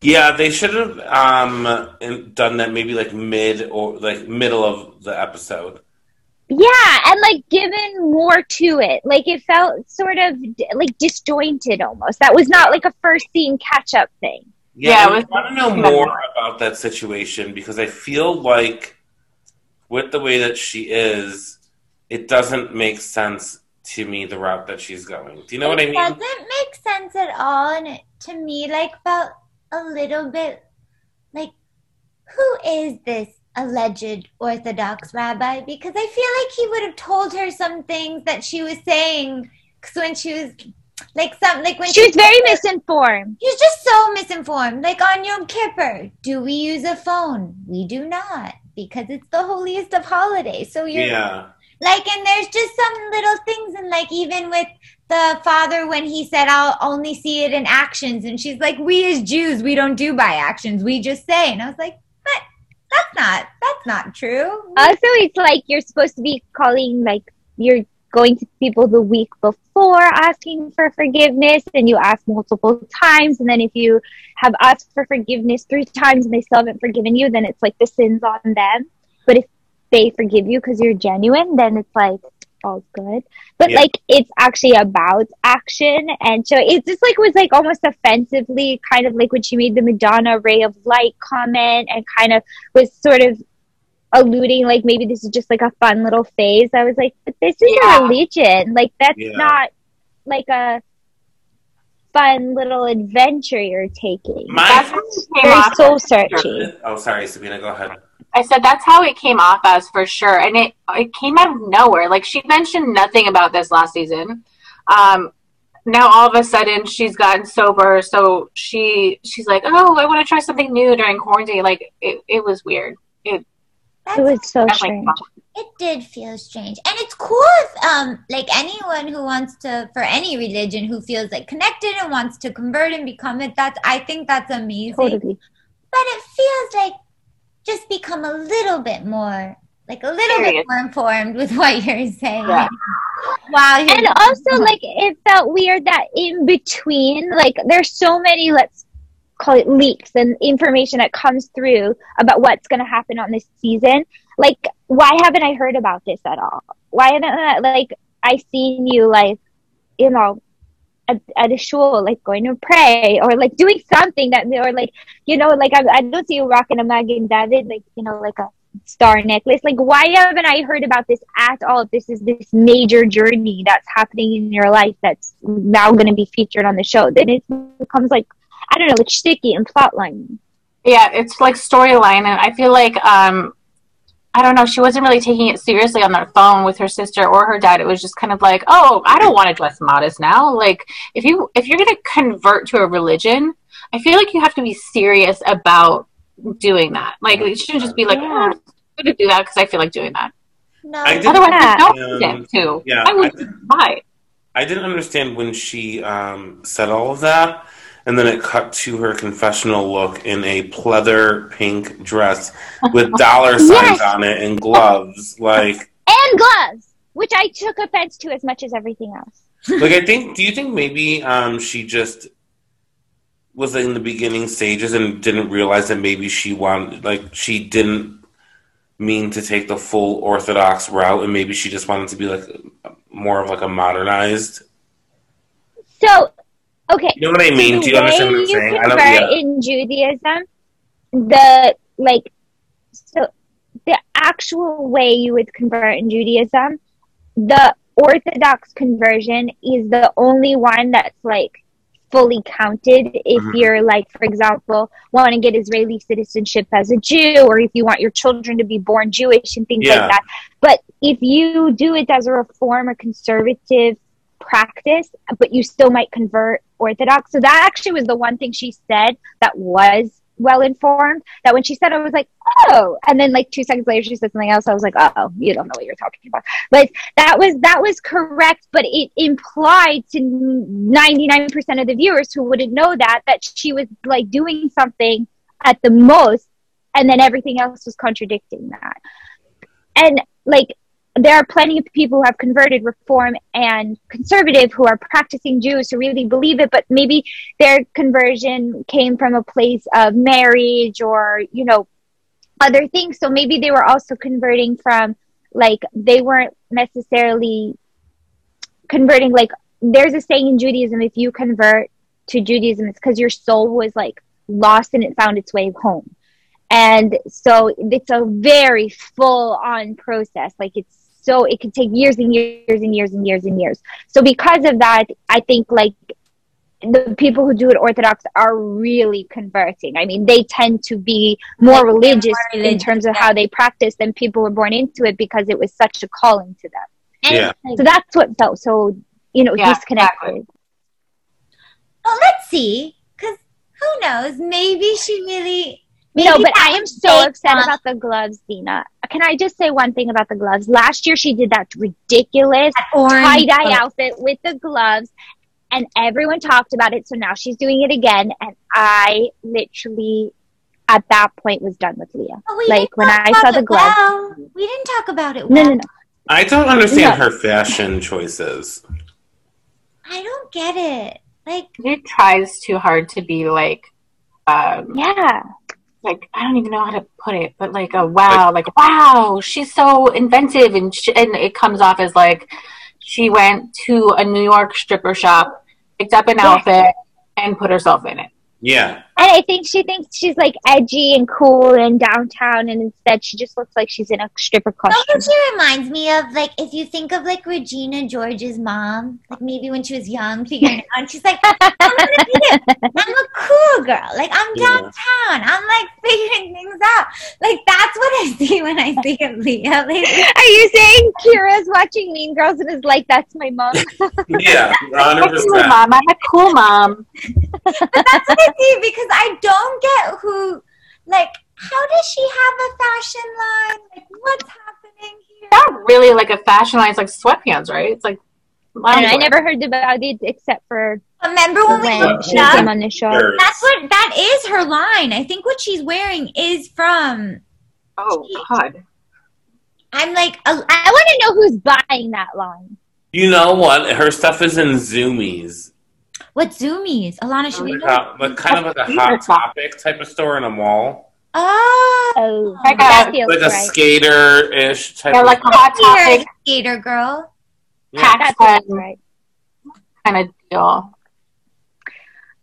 Yeah, they should have um, done that maybe like mid or like middle of the episode. Yeah, and like given more to it. Like it felt sort of like disjointed almost. That was not like a first scene catch up thing. Yeah, yeah, I want to know more about that situation, because I feel like with the way that she is, it doesn't make sense to me, the route that she's going. Do you know it what I mean? It doesn't make sense at all. And it, to me, like, felt a little bit like, who is this alleged Orthodox rabbi? Because I feel like he would have told her some things that she was saying. Because when she was, like, some, like, when she, she was very her, misinformed. She was just so misinformed. Like, on Yom Kippur, do we use a phone? We do not, because it's the holiest of holidays. So you're. Yeah. Like, and there's just some little things, and like even with the father when he said, I'll only see it in actions, and she's like, we as Jews, we don't do by actions, we just say. And I was like, but that's not, that's not true. Also, it's like you're supposed to be calling, like you're going to people the week before asking for forgiveness, and you ask multiple times, and then if you have asked for forgiveness three times and they still haven't forgiven you, then it's like the sin's on them. But if they forgive you because you're genuine, then it's like all's good. But yeah, like it's actually about action. And so it just like was like almost offensively kind of like when she made the Madonna ray of light comment, and kind of was sort of alluding like maybe this is just like a fun little phase. I was like, but this is yeah. a religion, like that's yeah. not like a fun little adventure you're taking. My that's very soul searching. Oh, sorry, Sabina, go ahead. I said that's how it came off as, for sure. And it, it came out of nowhere. Like, she mentioned nothing about this last season. Um, now, all of a sudden, she's gotten sober. So she she's like, oh, I want to try something new during quarantine. Like, it, it was weird. It, it was so strange. Like, it did feel strange. And it's cool if, um, like, anyone who wants to, for any religion, who feels, like, connected and wants to convert and become it, that's, I think that's amazing. Totally. But it feels like, just become a little bit more, like a little Seriously. bit more informed with what you're saying. Yeah. Wow. You're and also, like, it felt weird that in between, like, there's so many, let's call it leaks and information that comes through about what's going to happen on this season. Like, why haven't I heard about this at all? Why haven't I, like, I seen you, like, you know, At, at a shul, like going to pray or like doing something that, or like, you know, like I, I don't see you rocking a Magen David, like, you know, like a star necklace. Like, why haven't I heard about this at all? This is this major journey that's happening in your life that's now going to be featured on the show. Then it becomes like, I don't know, like sticky and plotline. Yeah, it's like storyline, and I feel like um I don't know, she wasn't really taking it seriously on the phone with her sister or her dad. It was just kind of like, oh, I don't want to dress modest now. Like, if, you, if you're going to convert to a religion, I feel like you have to be serious about doing that. Like, it shouldn't just be like, yeah. oh, I'm going to do that because I feel like doing that. No. I Otherwise, I don't do um, too. Yeah, I, would I, didn't, buy. I didn't understand when she um, said all of that, and then it cut to her confessional look in a pleather pink dress with dollar signs yes. on it and gloves. like And gloves, which I took offense to as much as everything else. like, I think, do you think maybe um, she just was in the beginning stages and didn't realize that maybe she wanted, like, she didn't mean to take the full Orthodox route, and maybe she just wanted to be, like, more of, like, a modernized? So... Okay. You know what I mean? Do you understand what I'm saying? I don't know. In Judaism, the like, so the actual way you would convert in Judaism the Orthodox conversion is the only one that's like fully counted if mm-hmm. you're like, for example, want to get Israeli citizenship as a Jew, or if you want your children to be born Jewish and things yeah. like that. But if you do it as a reform or conservative practice, but you still might convert Orthodox. So that actually was the one thing she said that was well-informed, that when she said, I was like, oh, and then like two seconds later she said something else. I was like, oh, you don't know what you're talking about. But that was that was correct, but it implied to ninety-nine percent of the viewers who wouldn't know that that she was like doing something at the most, and then everything else was contradicting that. And like, there are plenty of people who have converted, reform and conservative, who are practicing Jews, who really believe it, but maybe their conversion came from a place of marriage or, you know, other things. So maybe they were also converting from, like, they weren't necessarily converting. Like, there's a saying in Judaism, if you convert to Judaism, it's because your soul was, like, lost and it found its way home. And so it's a very full-on process. Like, it's so it can take years and years and years and years and years. So because of that, I think like the people who do it Orthodox are really converting. I mean, they tend to be more religious, more religious in terms of yeah. how they practice than people were born into it, because it was such a calling to them. And yeah. so that's what felt so, you know, yeah, disconnected. Exactly. Well, let's see, because who knows? Maybe she really... Maybe no, but I am so upset on. about the gloves, Dina. Can I just say one thing about the gloves? Last year, she did that ridiculous tie-dye gloves. outfit with the gloves, and everyone talked about it, so now she's doing it again, and I literally, at that point, was done with Leah. But we like, didn't when talk I about saw the gloves. Well. We didn't talk about it well. No, no, no. I don't understand no. her fashion choices. I don't get it. Like, it tries too hard to be, like, um... yeah. like, I don't even know how to put it, but like a wow, like, like wow, she's so inventive, and sh- and it comes off as like she went to a New York stripper shop, picked up an yeah. outfit, and put herself in it. Yeah. And I think she thinks she's like edgy and cool and downtown, and instead she just looks like she's in a stripper costume. That's what she reminds me of, like, if you think of like Regina George's mom, like maybe when she was young, figuring it out, and she's like, I'm gonna be it. I'm a cool girl. Like, I'm downtown. I'm like figuring things out. Like, that's what I see when I see it, Leah. Like, are you saying Kira's watching Mean Girls and is like, that's my mom? Yeah, one hundred percent. I'm a cool mom. I'm a cool mom. But that's what I see, because I don't get who, like, how does she have a fashion line? Like, what's happening here? Not really like a fashion line. It's like sweatpants, right? It's like, I, I never heard about it except for. Remember when we looked up on the show? That's what that is her line. I think what she's wearing is from. Oh God! I'm like, I want to know who's buying that line. You know what? Her stuff is in Zoomies. What Zoomies? Alana, should we know? Uh, but kind of like a Hot Topic type of store in a mall. Oh, like a, like a right. skater-ish type. Yeah, like of a Hot Topic skater girl. Yeah, that's that's right. Kind of deal.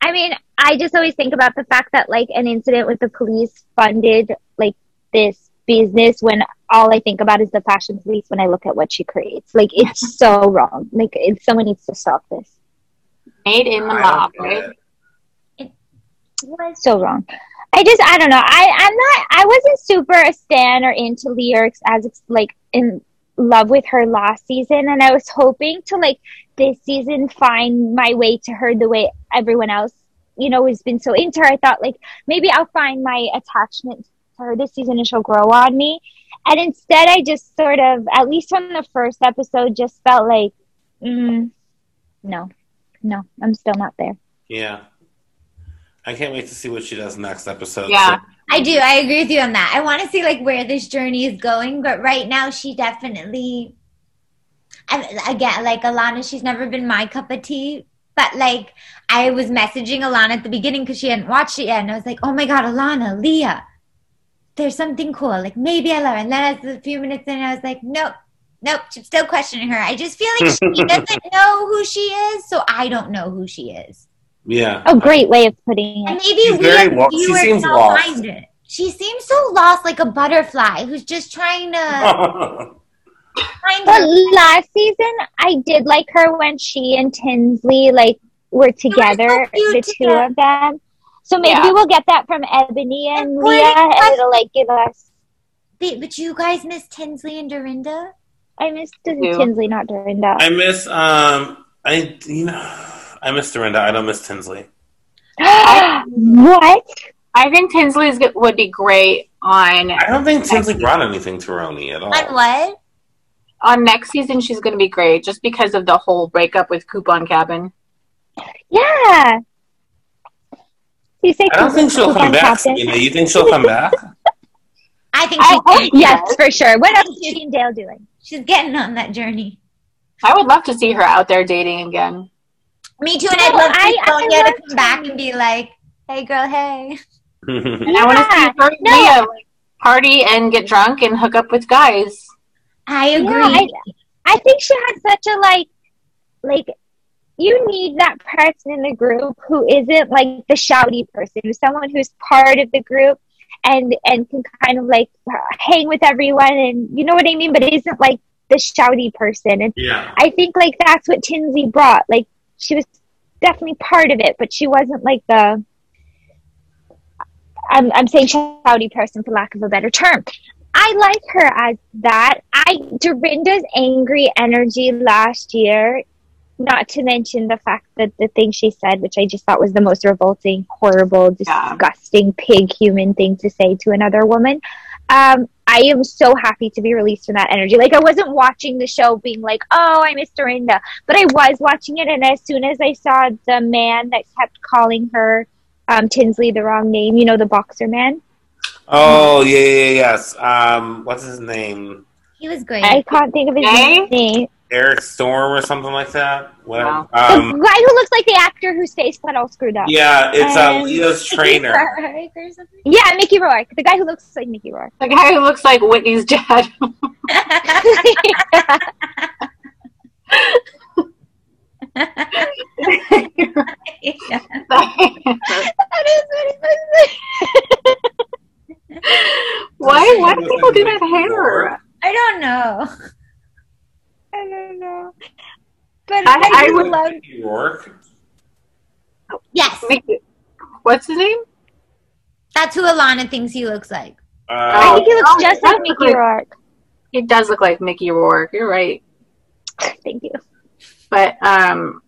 I mean, I just always think about the fact that like an incident with the police funded like this business, when all I think about is the fashion police when I look at what she creates. Like, it's so wrong. Like, it, someone needs to stop this. Made in the mob, right? It was so wrong. I just, I don't know. I, I'm not, I wasn't super a stan or into Leah as like in love with her last season. And I was hoping to like this season find my way to her the way everyone else, you know, has been so into her. I thought like maybe I'll find my attachment to her this season and she'll grow on me. And instead I just sort of, at least from the first episode, just felt like, mm, no. No, I'm still not there. Yeah. I can't wait to see what she does next episode. Yeah, so. I do. I agree with you on that. I want to see, like, where this journey is going. But right now, she definitely, I, again, like, Alana, she's never been my cup of tea. But, like, I was messaging Alana at the beginning because she hadn't watched it yet. And I was like, oh, my God, Alana, Leah, there's something cool. Like, maybe I love her. And then as a few minutes in, I was like, nope. Nope, I'm still questioning her. I just feel like she doesn't know who she is, so I don't know who she is. Yeah. A great way of putting it. And maybe we as viewers don't find it. She seems so lost, like a butterfly who's just trying to But last season, I did like her when she and Tinsley like were together, so the two together. of them. So maybe yeah. we'll get that from Ebony and, and Leah, and guys, it'll like give us. Wait, but you guys miss Tinsley and Dorinda? I miss yeah. Tinsley, not Dorinda. I miss um, I you know, I miss Dorinda. I don't miss Tinsley. I, what? I think Tinsley would be great on. I don't think Tinsley brought anything to Roni at all. On what? On next season, she's going to be great just because of the whole breakup with Coupon Cabin. Yeah. You say I don't think she'll come back. You, know, you think she'll come back? I think she I, Yes, for sure. What else is she and Dale doing? She's getting on that journey. I would love to see her out there dating again. Me too, and I'd love to Sonya to come back and be like, hey, girl, hey. And yeah. I want to see her and no. Leah like, party and get drunk and hook up with guys. I agree. Yeah, I, I think she had such a, like, like, you need that person in the group who isn't, like, the shouty person, who's someone who's part of the group and, and can kind of, like, hang with everyone and, you know what I mean? But isn't, like, the shouty person. And yeah. I think, like, that's what Tinsley brought. Like, she was definitely part of it, but she wasn't, like, the, I'm, I'm saying shouty person for lack of a better term. I like her as that. I Dorinda's angry energy last year, not to mention the fact that the thing she said, which I just thought was the most revolting, horrible, disgusting, yeah. pig human thing to say to another woman. Um, I am so happy to be released from that energy. Like, I wasn't watching the show being like, oh, I miss Dorinda. But I was watching it, and as soon as I saw the man that kept calling her um, Tinsley the wrong name, you know, the boxer man. Oh, yeah, yeah, yes. Um, what's his name? He was great. I can't think of his hey? name. Eric Storm or something like that. Wow. Um, the guy who looks like the actor whose face got all screwed up. Yeah, it's um, uh, Leo's trainer. Or something? Yeah, Mickey Rourke. The guy who looks like Mickey Rourke. The guy who looks like Whitney's dad. Yeah. That is what he Why? Why do people do that hair? I don't know. I don't know. But I, I, I would love New York. Yes. What's his name? That's who Alana thinks he looks like. Uh, I think he looks oh, just like Mickey Rourke. He does look like Mickey Rourke. You're right. Thank you. But um,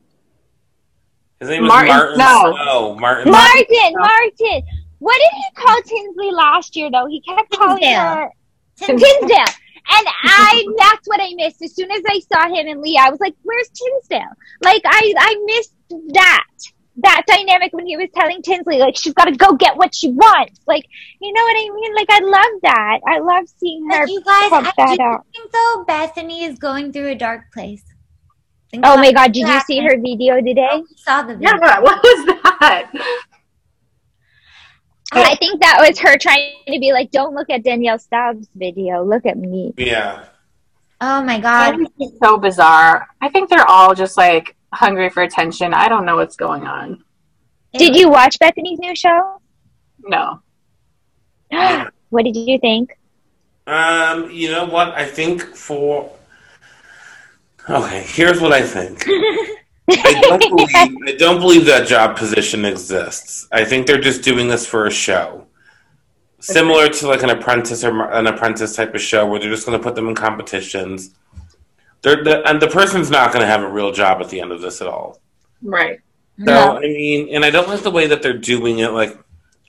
his name is Martin. Martin no. Snow. Martin. Martin. Martin. Martin. What did he call Tinsley last year, though? He kept calling Tinsdale. her Tinsdale. Tinsdale. And I that's what I missed. As soon as I saw him and Leah, I was like, where's Tinsdale? Like, I, I missed that. That dynamic when he was telling Tinsley, like, she's got to go get what she wants. Like, you know what I mean? Like, I love that. I love seeing her you guys, pump I, that out. I think, though, Bethany is going through a dark place. Think oh, my God. Did happened. you see her video today? Oh, I saw the video. Yeah, what was that? I think that was her trying to be like, don't look at Danielle Staub's video. Look at me. Yeah. Oh, my God. It's so bizarre. I think they're all just, like, hungry for attention. I don't know what's going on. Did you watch Bethany's new show? No. What did you think? Um, you know what? I think for... Okay, here's what I think. I don't believe I don't believe that job position exists. I think they're just doing this for a show, similar to like an apprentice or an apprentice type of show where they're just going to put them in competitions. They're the, and the person's not going to have a real job at the end of this at all, right? So no. I mean, and I don't like the way that they're doing it. Like,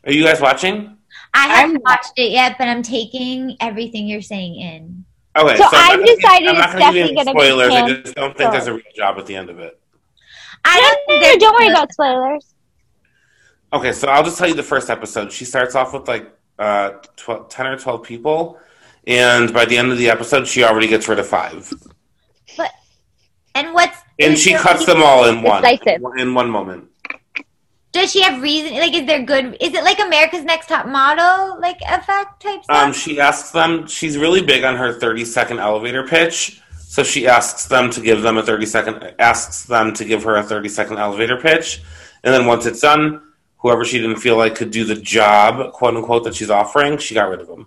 are you guys watching? I haven't I'm, watched it yet, but I'm taking everything you're saying in. Okay, so, so I've decided I'm not going to give you any spoilers. Be I just don't think so. There's a real job at the end of it. I don't no, no, no, don't worry about spoilers. Okay, so I'll just tell you the first episode. She starts off with like uh, twelve, ten or twelve people, and by the end of the episode, she already gets rid of five. But and what's and she cuts them all in one in one moment. Does she have reason? Like, is there good? Is it like America's Next Top Model like effect type stuff? Um, she asks them. She's really big on her thirty-second elevator pitch. So she asks them to give them a thirty second, asks them to give her a thirty second elevator pitch. And then once it's done, whoever she didn't feel like could do the job, quote unquote, that she's offering, she got rid of them.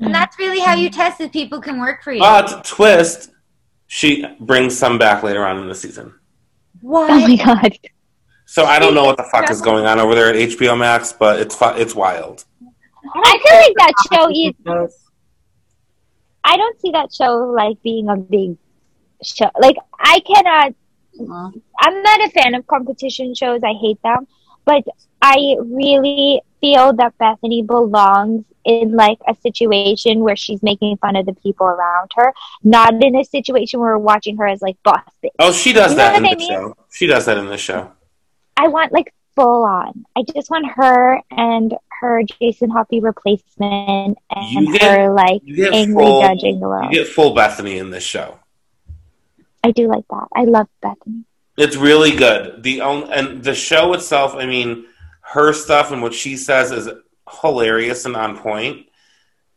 And that's really how you test if people can work for you. But twist, she brings some back later on in the season. What? Oh my god. So I don't know what the fuck is going on over there at H B O Max, but it's fu- it's wild. I feel like that show is... I don't see that show like being a big show. Like, I cannot... I'm not a fan of competition shows. I hate them. But I really feel that Bethany belongs in, like, a situation where she's making fun of the people around her, not in a situation where we're watching her as, like, boss bitch. Oh, she does you that in the I mean? show. She does that in the show. I want, like, full on. I just want her and her Jason Hoppy replacement and get, her, like, angry full, judging the world. You get full Bethany in this show. I do like that. I love Bethany. It's really good. The only, and the show itself, I mean, her stuff and what she says is hilarious and on point.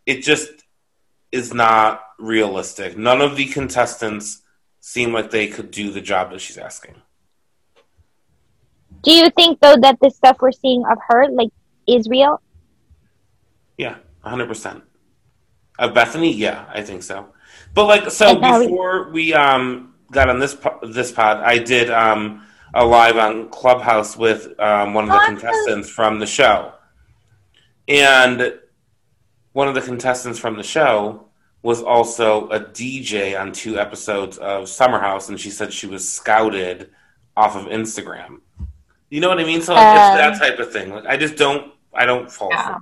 It just is not realistic. None of the contestants seem like they could do the job that she's asking. Do you think, though, that the stuff we're seeing of her, like, is real? Yeah, one hundred percent. Of Bethany? Yeah, I think so. But, like, so before we... we um. got on this po- this pod, I did um, a live on Clubhouse with um, one of the contestants from the show. And one of the contestants from the show was also a D J on two episodes of Summer House, and she said she was scouted off of Instagram. You know what I mean? So like, um, it's that type of thing. Like, I just don't, I don't fall yeah. for it.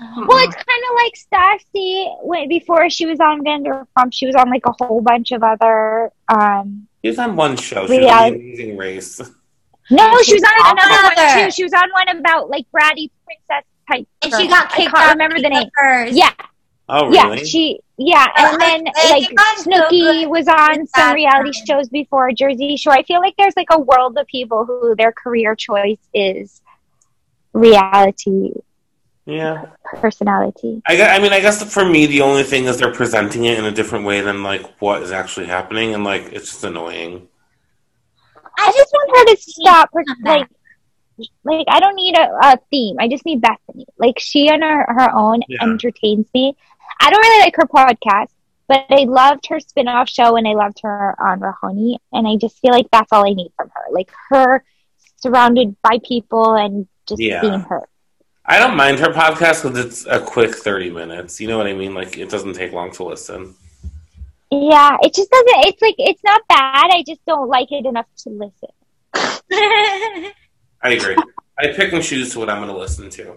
Well, it's kind of like Stassi, when, before she was on Vanderpump, she was on like a whole bunch of other... Um, she was on one show. She was on The Amazing Race. No, she was on another one too. She was on one about like bratty princess type. And girl. She got kicked out. I can't remember the name. Hers. Yeah. Oh, really? Yeah, she, yeah. and then like Snooki was on some reality shows before, Jersey Shore. I feel like there's like a world of people who their career choice is reality. Yeah, personality. I, I mean, I guess for me, the only thing is they're presenting it in a different way than like what is actually happening, and like it's just annoying. I just want her to stop. Like, like I don't need a, a theme. I just need Bethany. Like she on her, her own yeah. entertains me. I don't really like her podcast, but I loved her spin-off show, and I loved her on Rahoni, and I just feel like that's all I need from her. Like her surrounded by people and just yeah. seeing her. I don't mind her podcast because it's a quick thirty minutes. You know what I mean? Like, it doesn't take long to listen. Yeah, it just doesn't. It's like, it's not bad. I just don't like it enough to listen. I agree. I pick and choose to what I'm going to listen to.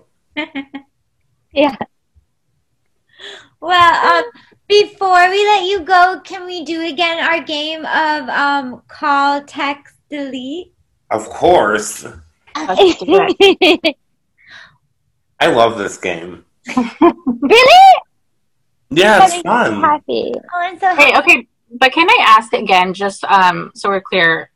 Yeah. Well, um, before we let you go, can we do again our game of um, call, text, delete? Of course. I love this game. Really? Yeah, it's fun. Happy. Oh, I'm so happy. Hey, okay, but can I ask again, just um, so we're clear,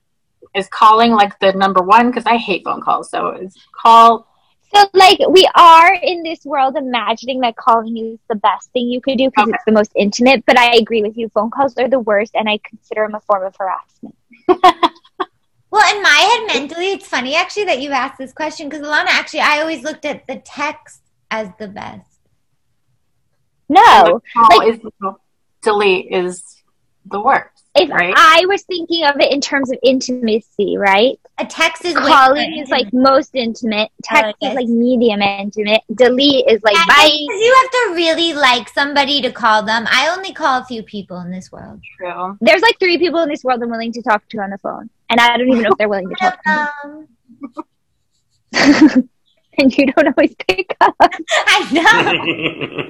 is calling like the number one? Because I hate phone calls, so is call... So, like, we are in this world imagining that calling is the best thing you could do because okay. it's the most intimate, but I agree with you. Phone calls are the worst, and I consider them a form of harassment. Well, in my head, mentally, it's funny, actually, that you asked this question. Because, Alana, actually, I always looked at the text as the best. No. Call like, is, delete is the worst, if right? I was thinking of it in terms of intimacy, right? A text is... Calling is, like, most intimate. Text is, like, medium intimate. Delete is, like, yeah, bye. You have to really like somebody to call them. I only call a few people in this world. True. There's, like, three people in this world I'm willing to talk to on the phone. And I don't even know if they're willing to talk to me. And you don't always pick up. I know.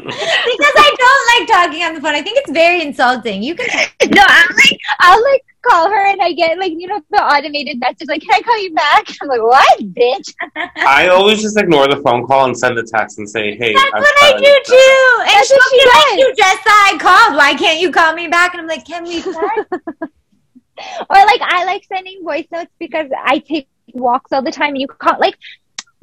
Because I don't like talking on the phone. I think it's very insulting. You can No, I'm like, I'll like call her and I get like, you know, the automated message like, can I call you back? I'm like, what, bitch? I always just ignore the phone call and send a text and say, hey. That's I'm what I do too. That. And That's she'll what she be does. Like, you just thought I called. Why can't you call me back? And I'm like, can we talk? Or, like, I like sending voice notes because I take walks all the time. And you can't, like,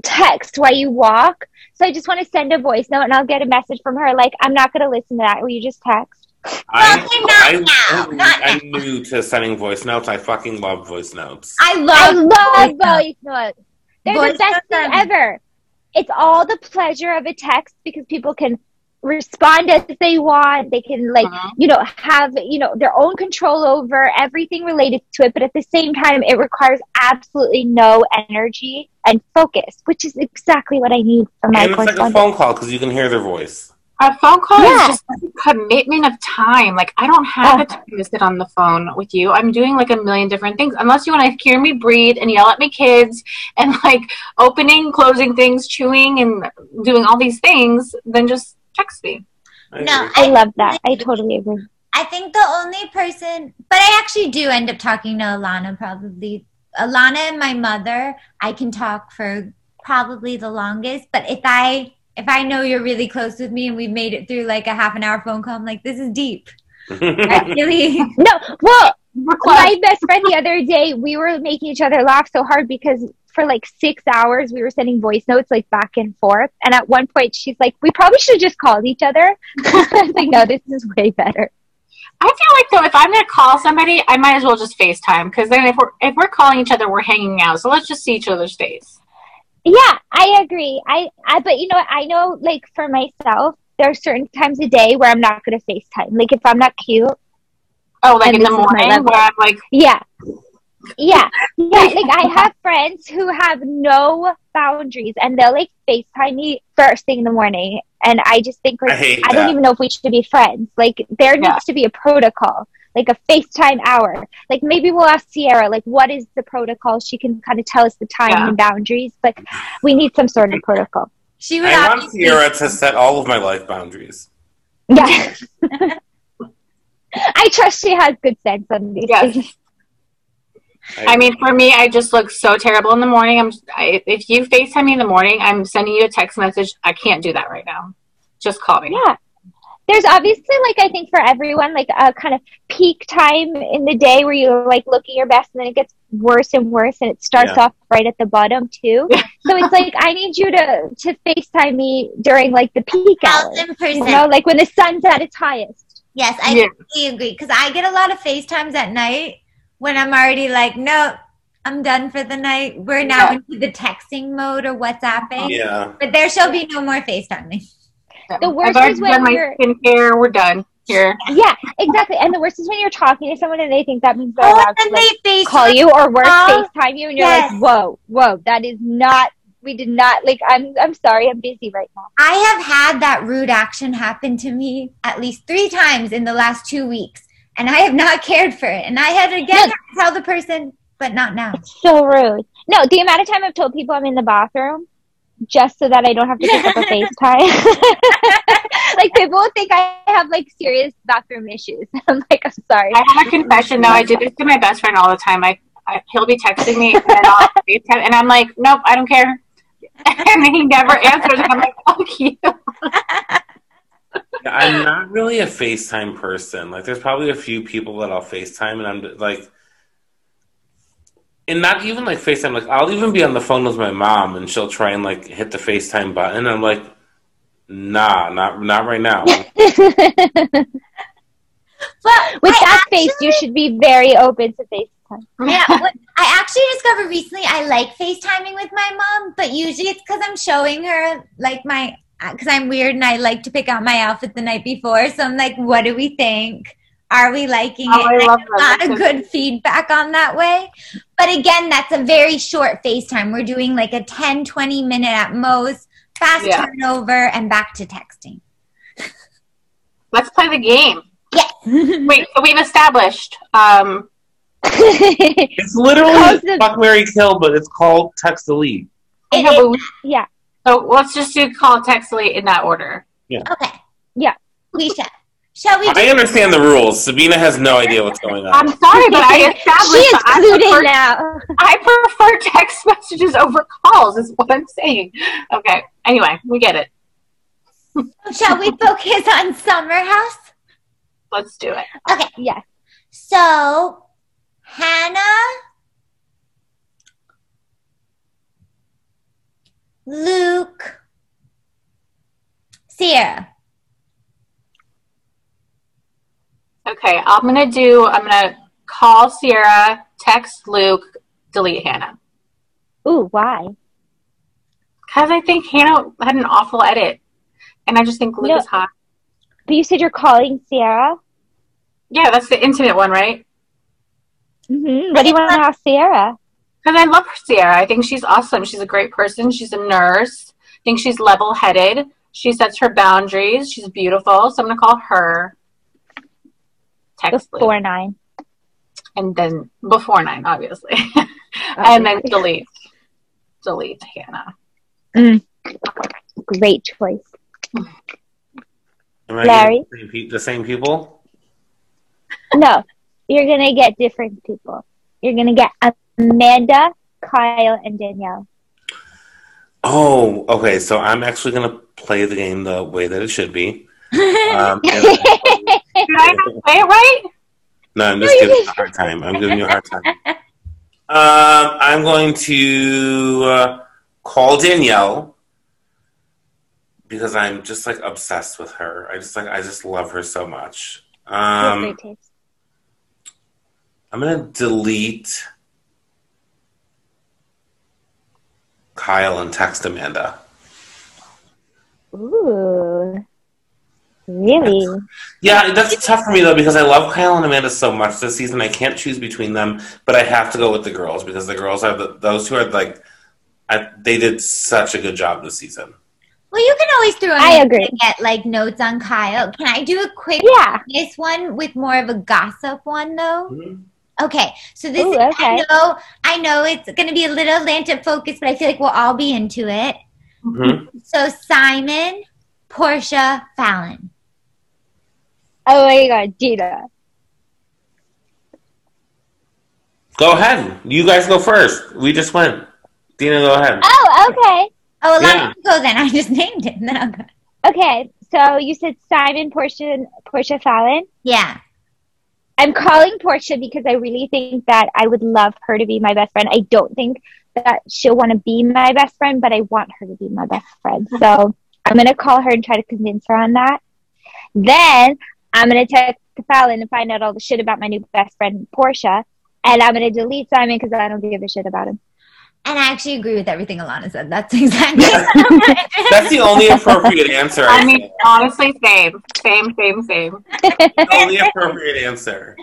text while you walk. So I just want to send a voice note, and I'll get a message from her, like, I'm not going to listen to that. Will you just text? I'm, I'm, I'm, I'm new to sending voice notes. I fucking love voice notes. I love, I love voice notes. They're voice the best notes. Thing ever. It's all the pleasure of a text because people can respond as they want. They can, like, uh-huh. you know, have, you know, their own control over everything related to it. But at the same time, it requires absolutely no energy and focus, which is exactly what I need for my and it's like a phone call because you can hear their voice. A phone call yeah. is just a commitment of time. Like, I don't have the time to sit on the phone with you. I'm doing, like, a million different things. Unless you want to hear me breathe and yell at my kids and, like, opening, closing things, chewing, and doing all these things, then just text me. I no, I, I love that. I totally agree. I think the only person... But I actually do end up talking to Alana, probably. Alana and my mother, I can talk for probably the longest. But if I... If I know you're really close with me and we've made it through like a half an hour phone call, I'm like, this is deep. I really... No, well, my best friend the other day, we were making each other laugh so hard because for like six hours, we were sending voice notes like back and forth. And at one point, she's like, we probably should have just called each other. I was like, no, this is way better. I feel like, though, if I'm going to call somebody, I might as well just FaceTime because then if we're, if we're calling each other, we're hanging out. So let's just see each other's face. Yeah, I agree. I, I, but you know, I know like for myself, there are certain times a day where I'm not going to FaceTime. Like if I'm not cute. Oh, like in the morning where I'm like. Yeah. Yeah. Yeah. Like I have friends who have no boundaries and they'll like FaceTime me first thing in the morning. And I just think like, I, I don't even know if we should be friends. Like there yeah. needs to be a protocol. Like a FaceTime hour. Like maybe we'll ask Sierra, like what is the protocol? She can kind of tell us the time yeah. and boundaries, but we need some sort of protocol. She would I want Sierra to set all of my life boundaries. Yeah. I trust she has good sense on these yes. things. I, I mean, for me, I just look so terrible in the morning. I'm just, I, if you FaceTime me in the morning, I'm sending you a text message. I can't do that right now. Just call me. Yeah. There's obviously, like, I think for everyone, like, a kind of peak time in the day where you, like, look at your best and then it gets worse and worse and it starts yeah. off right at the bottom, too. So it's like, I need you to, to FaceTime me during, like, the peak hours. one thousand percent You know, like, when the sun's at its highest. Yes, I yeah. totally agree. Because I get a lot of FaceTimes at night when I'm already like, no, I'm done for the night. We're now yeah. into the texting mode or WhatsApping. Yeah. But there shall be no more FaceTiming. The worst is when you're skincare, we're done here. Yeah, exactly. And the worst is when you're talking to someone and they think that means they're oh, allowed to like, they call you or worse, oh, FaceTime you, and you're yes. like, whoa, whoa, that is not. We did not like. I'm. I'm sorry. I'm busy right now. I have had that rude action happen to me at least three times in the last two weeks, and I have not cared for it. And I had again yes. to tell the person, but not now. It's so rude. No, the amount of time I've told people I'm in the bathroom. Just so that I don't have to pick up a FaceTime. Like, people think I have, like, serious bathroom issues. I'm like, I'm sorry. I have a confession, though. I do this to my best friend all the time. I, I he'll be texting me, and I'll FaceTime, and I'm like, nope, I don't care. And he never answers, and I'm like, fuck you. I'm not really a FaceTime person. Like, there's probably a few people that I'll FaceTime, and I'm, like... And not even, like, FaceTime. Like, I'll even be on the phone with my mom, and she'll try and, like, hit the FaceTime button. And I'm like, nah, not not right now. Well, with I that actually, face, you should be very open to FaceTime. Yeah, what, I actually discovered recently I like FaceTiming with my mom, but usually it's because I'm showing her, like, my... Because I'm weird, and I like to pick out my outfit the night before. So I'm like, what do we think? Are we liking oh, it? I love a lot of good feedback on that way. But again, that's a very short FaceTime. We're doing like a ten, twenty minute at most, fast yeah. turnover, and back to texting. Let's play the game. Yes. Wait, so we've established. Um... It's literally the... Fuck, Marry, Kill, but it's called Text Elite. It, know, we... Yeah. So let's just do Call Text Elite in that order. Yeah. Okay. Yeah. We shall. Shall we do I understand it? The rules. Sabina has no idea what's going on. I'm sorry, but I established she is included now. I prefer text messages over calls, is what I'm saying. Okay. Anyway, we get it. Shall we focus on Summer House? Let's do it. Okay. Yeah. So, Hannah, Luke, Sierra. Okay, I'm going to do, I'm going to call Sierra, text Luke, delete Hannah. Ooh, why? Because I think Hannah had an awful edit. And I just think Luke no, is hot. But you said you're calling Sierra? Yeah, that's the intimate one, right? Mm-hmm. What do you want to ask Sierra? Because I love Sierra. I think she's awesome. She's a great person. She's a nurse. I think she's level-headed. She sets her boundaries. She's beautiful. So I'm going to call her. Text before Luke. nine. And then before nine, obviously. Okay. And then delete. Delete Hannah. Mm. Great choice. Am I Larry? The same, pe- the same people? No. You're going to get different people. You're going to get Amanda, Kyle, and Danielle. Oh, okay. So I'm actually going to play the game the way that it should be. Um, and- Did I not play it right? No, I'm just giving you a hard time. I'm giving you a hard time. Um, I'm going to uh, call Danielle because I'm just like obsessed with her. I just like I just love her so much. Um, I'm gonna delete Kyle and text Amanda. Ooh. Really? Yeah, that's tough for me, though, because I love Kyle and Amanda so much this season. I can't choose between them, but I have to go with the girls because the girls are the, those who are, like, I, they did such a good job this season. Well, you can always throw in I agree. And get, like, notes on Kyle. Can I do a quick yeah. this one with more of a gossip one, though? Mm-hmm. Okay, so this Ooh, is, okay. I know, I know it's going to be a little Atlanta-focused, but I feel like we'll all be into it. Mm-hmm. So Simon, Portia, Fallon. Oh my God, Gina. Go ahead. You guys go first. We just went. Dina, go ahead. Oh, okay. Oh, a lot yeah. of you go then. I just named it. And then I'll go. Okay, so you said Simon, Portia, Portia Fallon? Yeah. I'm calling Portia because I really think that I would love her to be my best friend. I don't think that she'll want to be my best friend, but I want her to be my best friend. So I'm going to call her and try to convince her on that. Then I'm going to text Fallon and find out all the shit about my new best friend, Portia. And I'm going to delete Simon because I don't give a shit about him. And I actually agree with everything Alana said. That's exactly That's the only appropriate answer. I, I mean, said. honestly, same. Same, same, same. The only appropriate answer.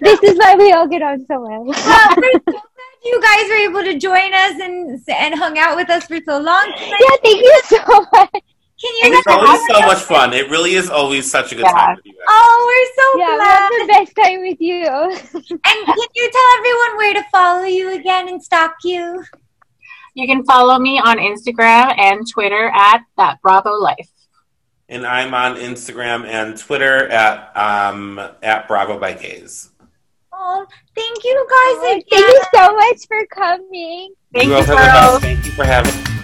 This is why we all get on so well. Well, we're so glad you guys were able to join us and, and hung out with us for so long. Yeah, thank you so much. Can you it's always so much fun. It really is always such a good yeah. time with you guys. Oh, we're so yeah, glad. Yeah, we had the best time with you. And can you tell everyone where to follow you again and stalk you? You can follow me on Instagram and Twitter at That Bravo Life. And I'm on Instagram and Twitter at um at Bravo by Gays. Oh, thank you guys oh, again. Thank you so much for coming. Thank you, you girls. Thank you for having me.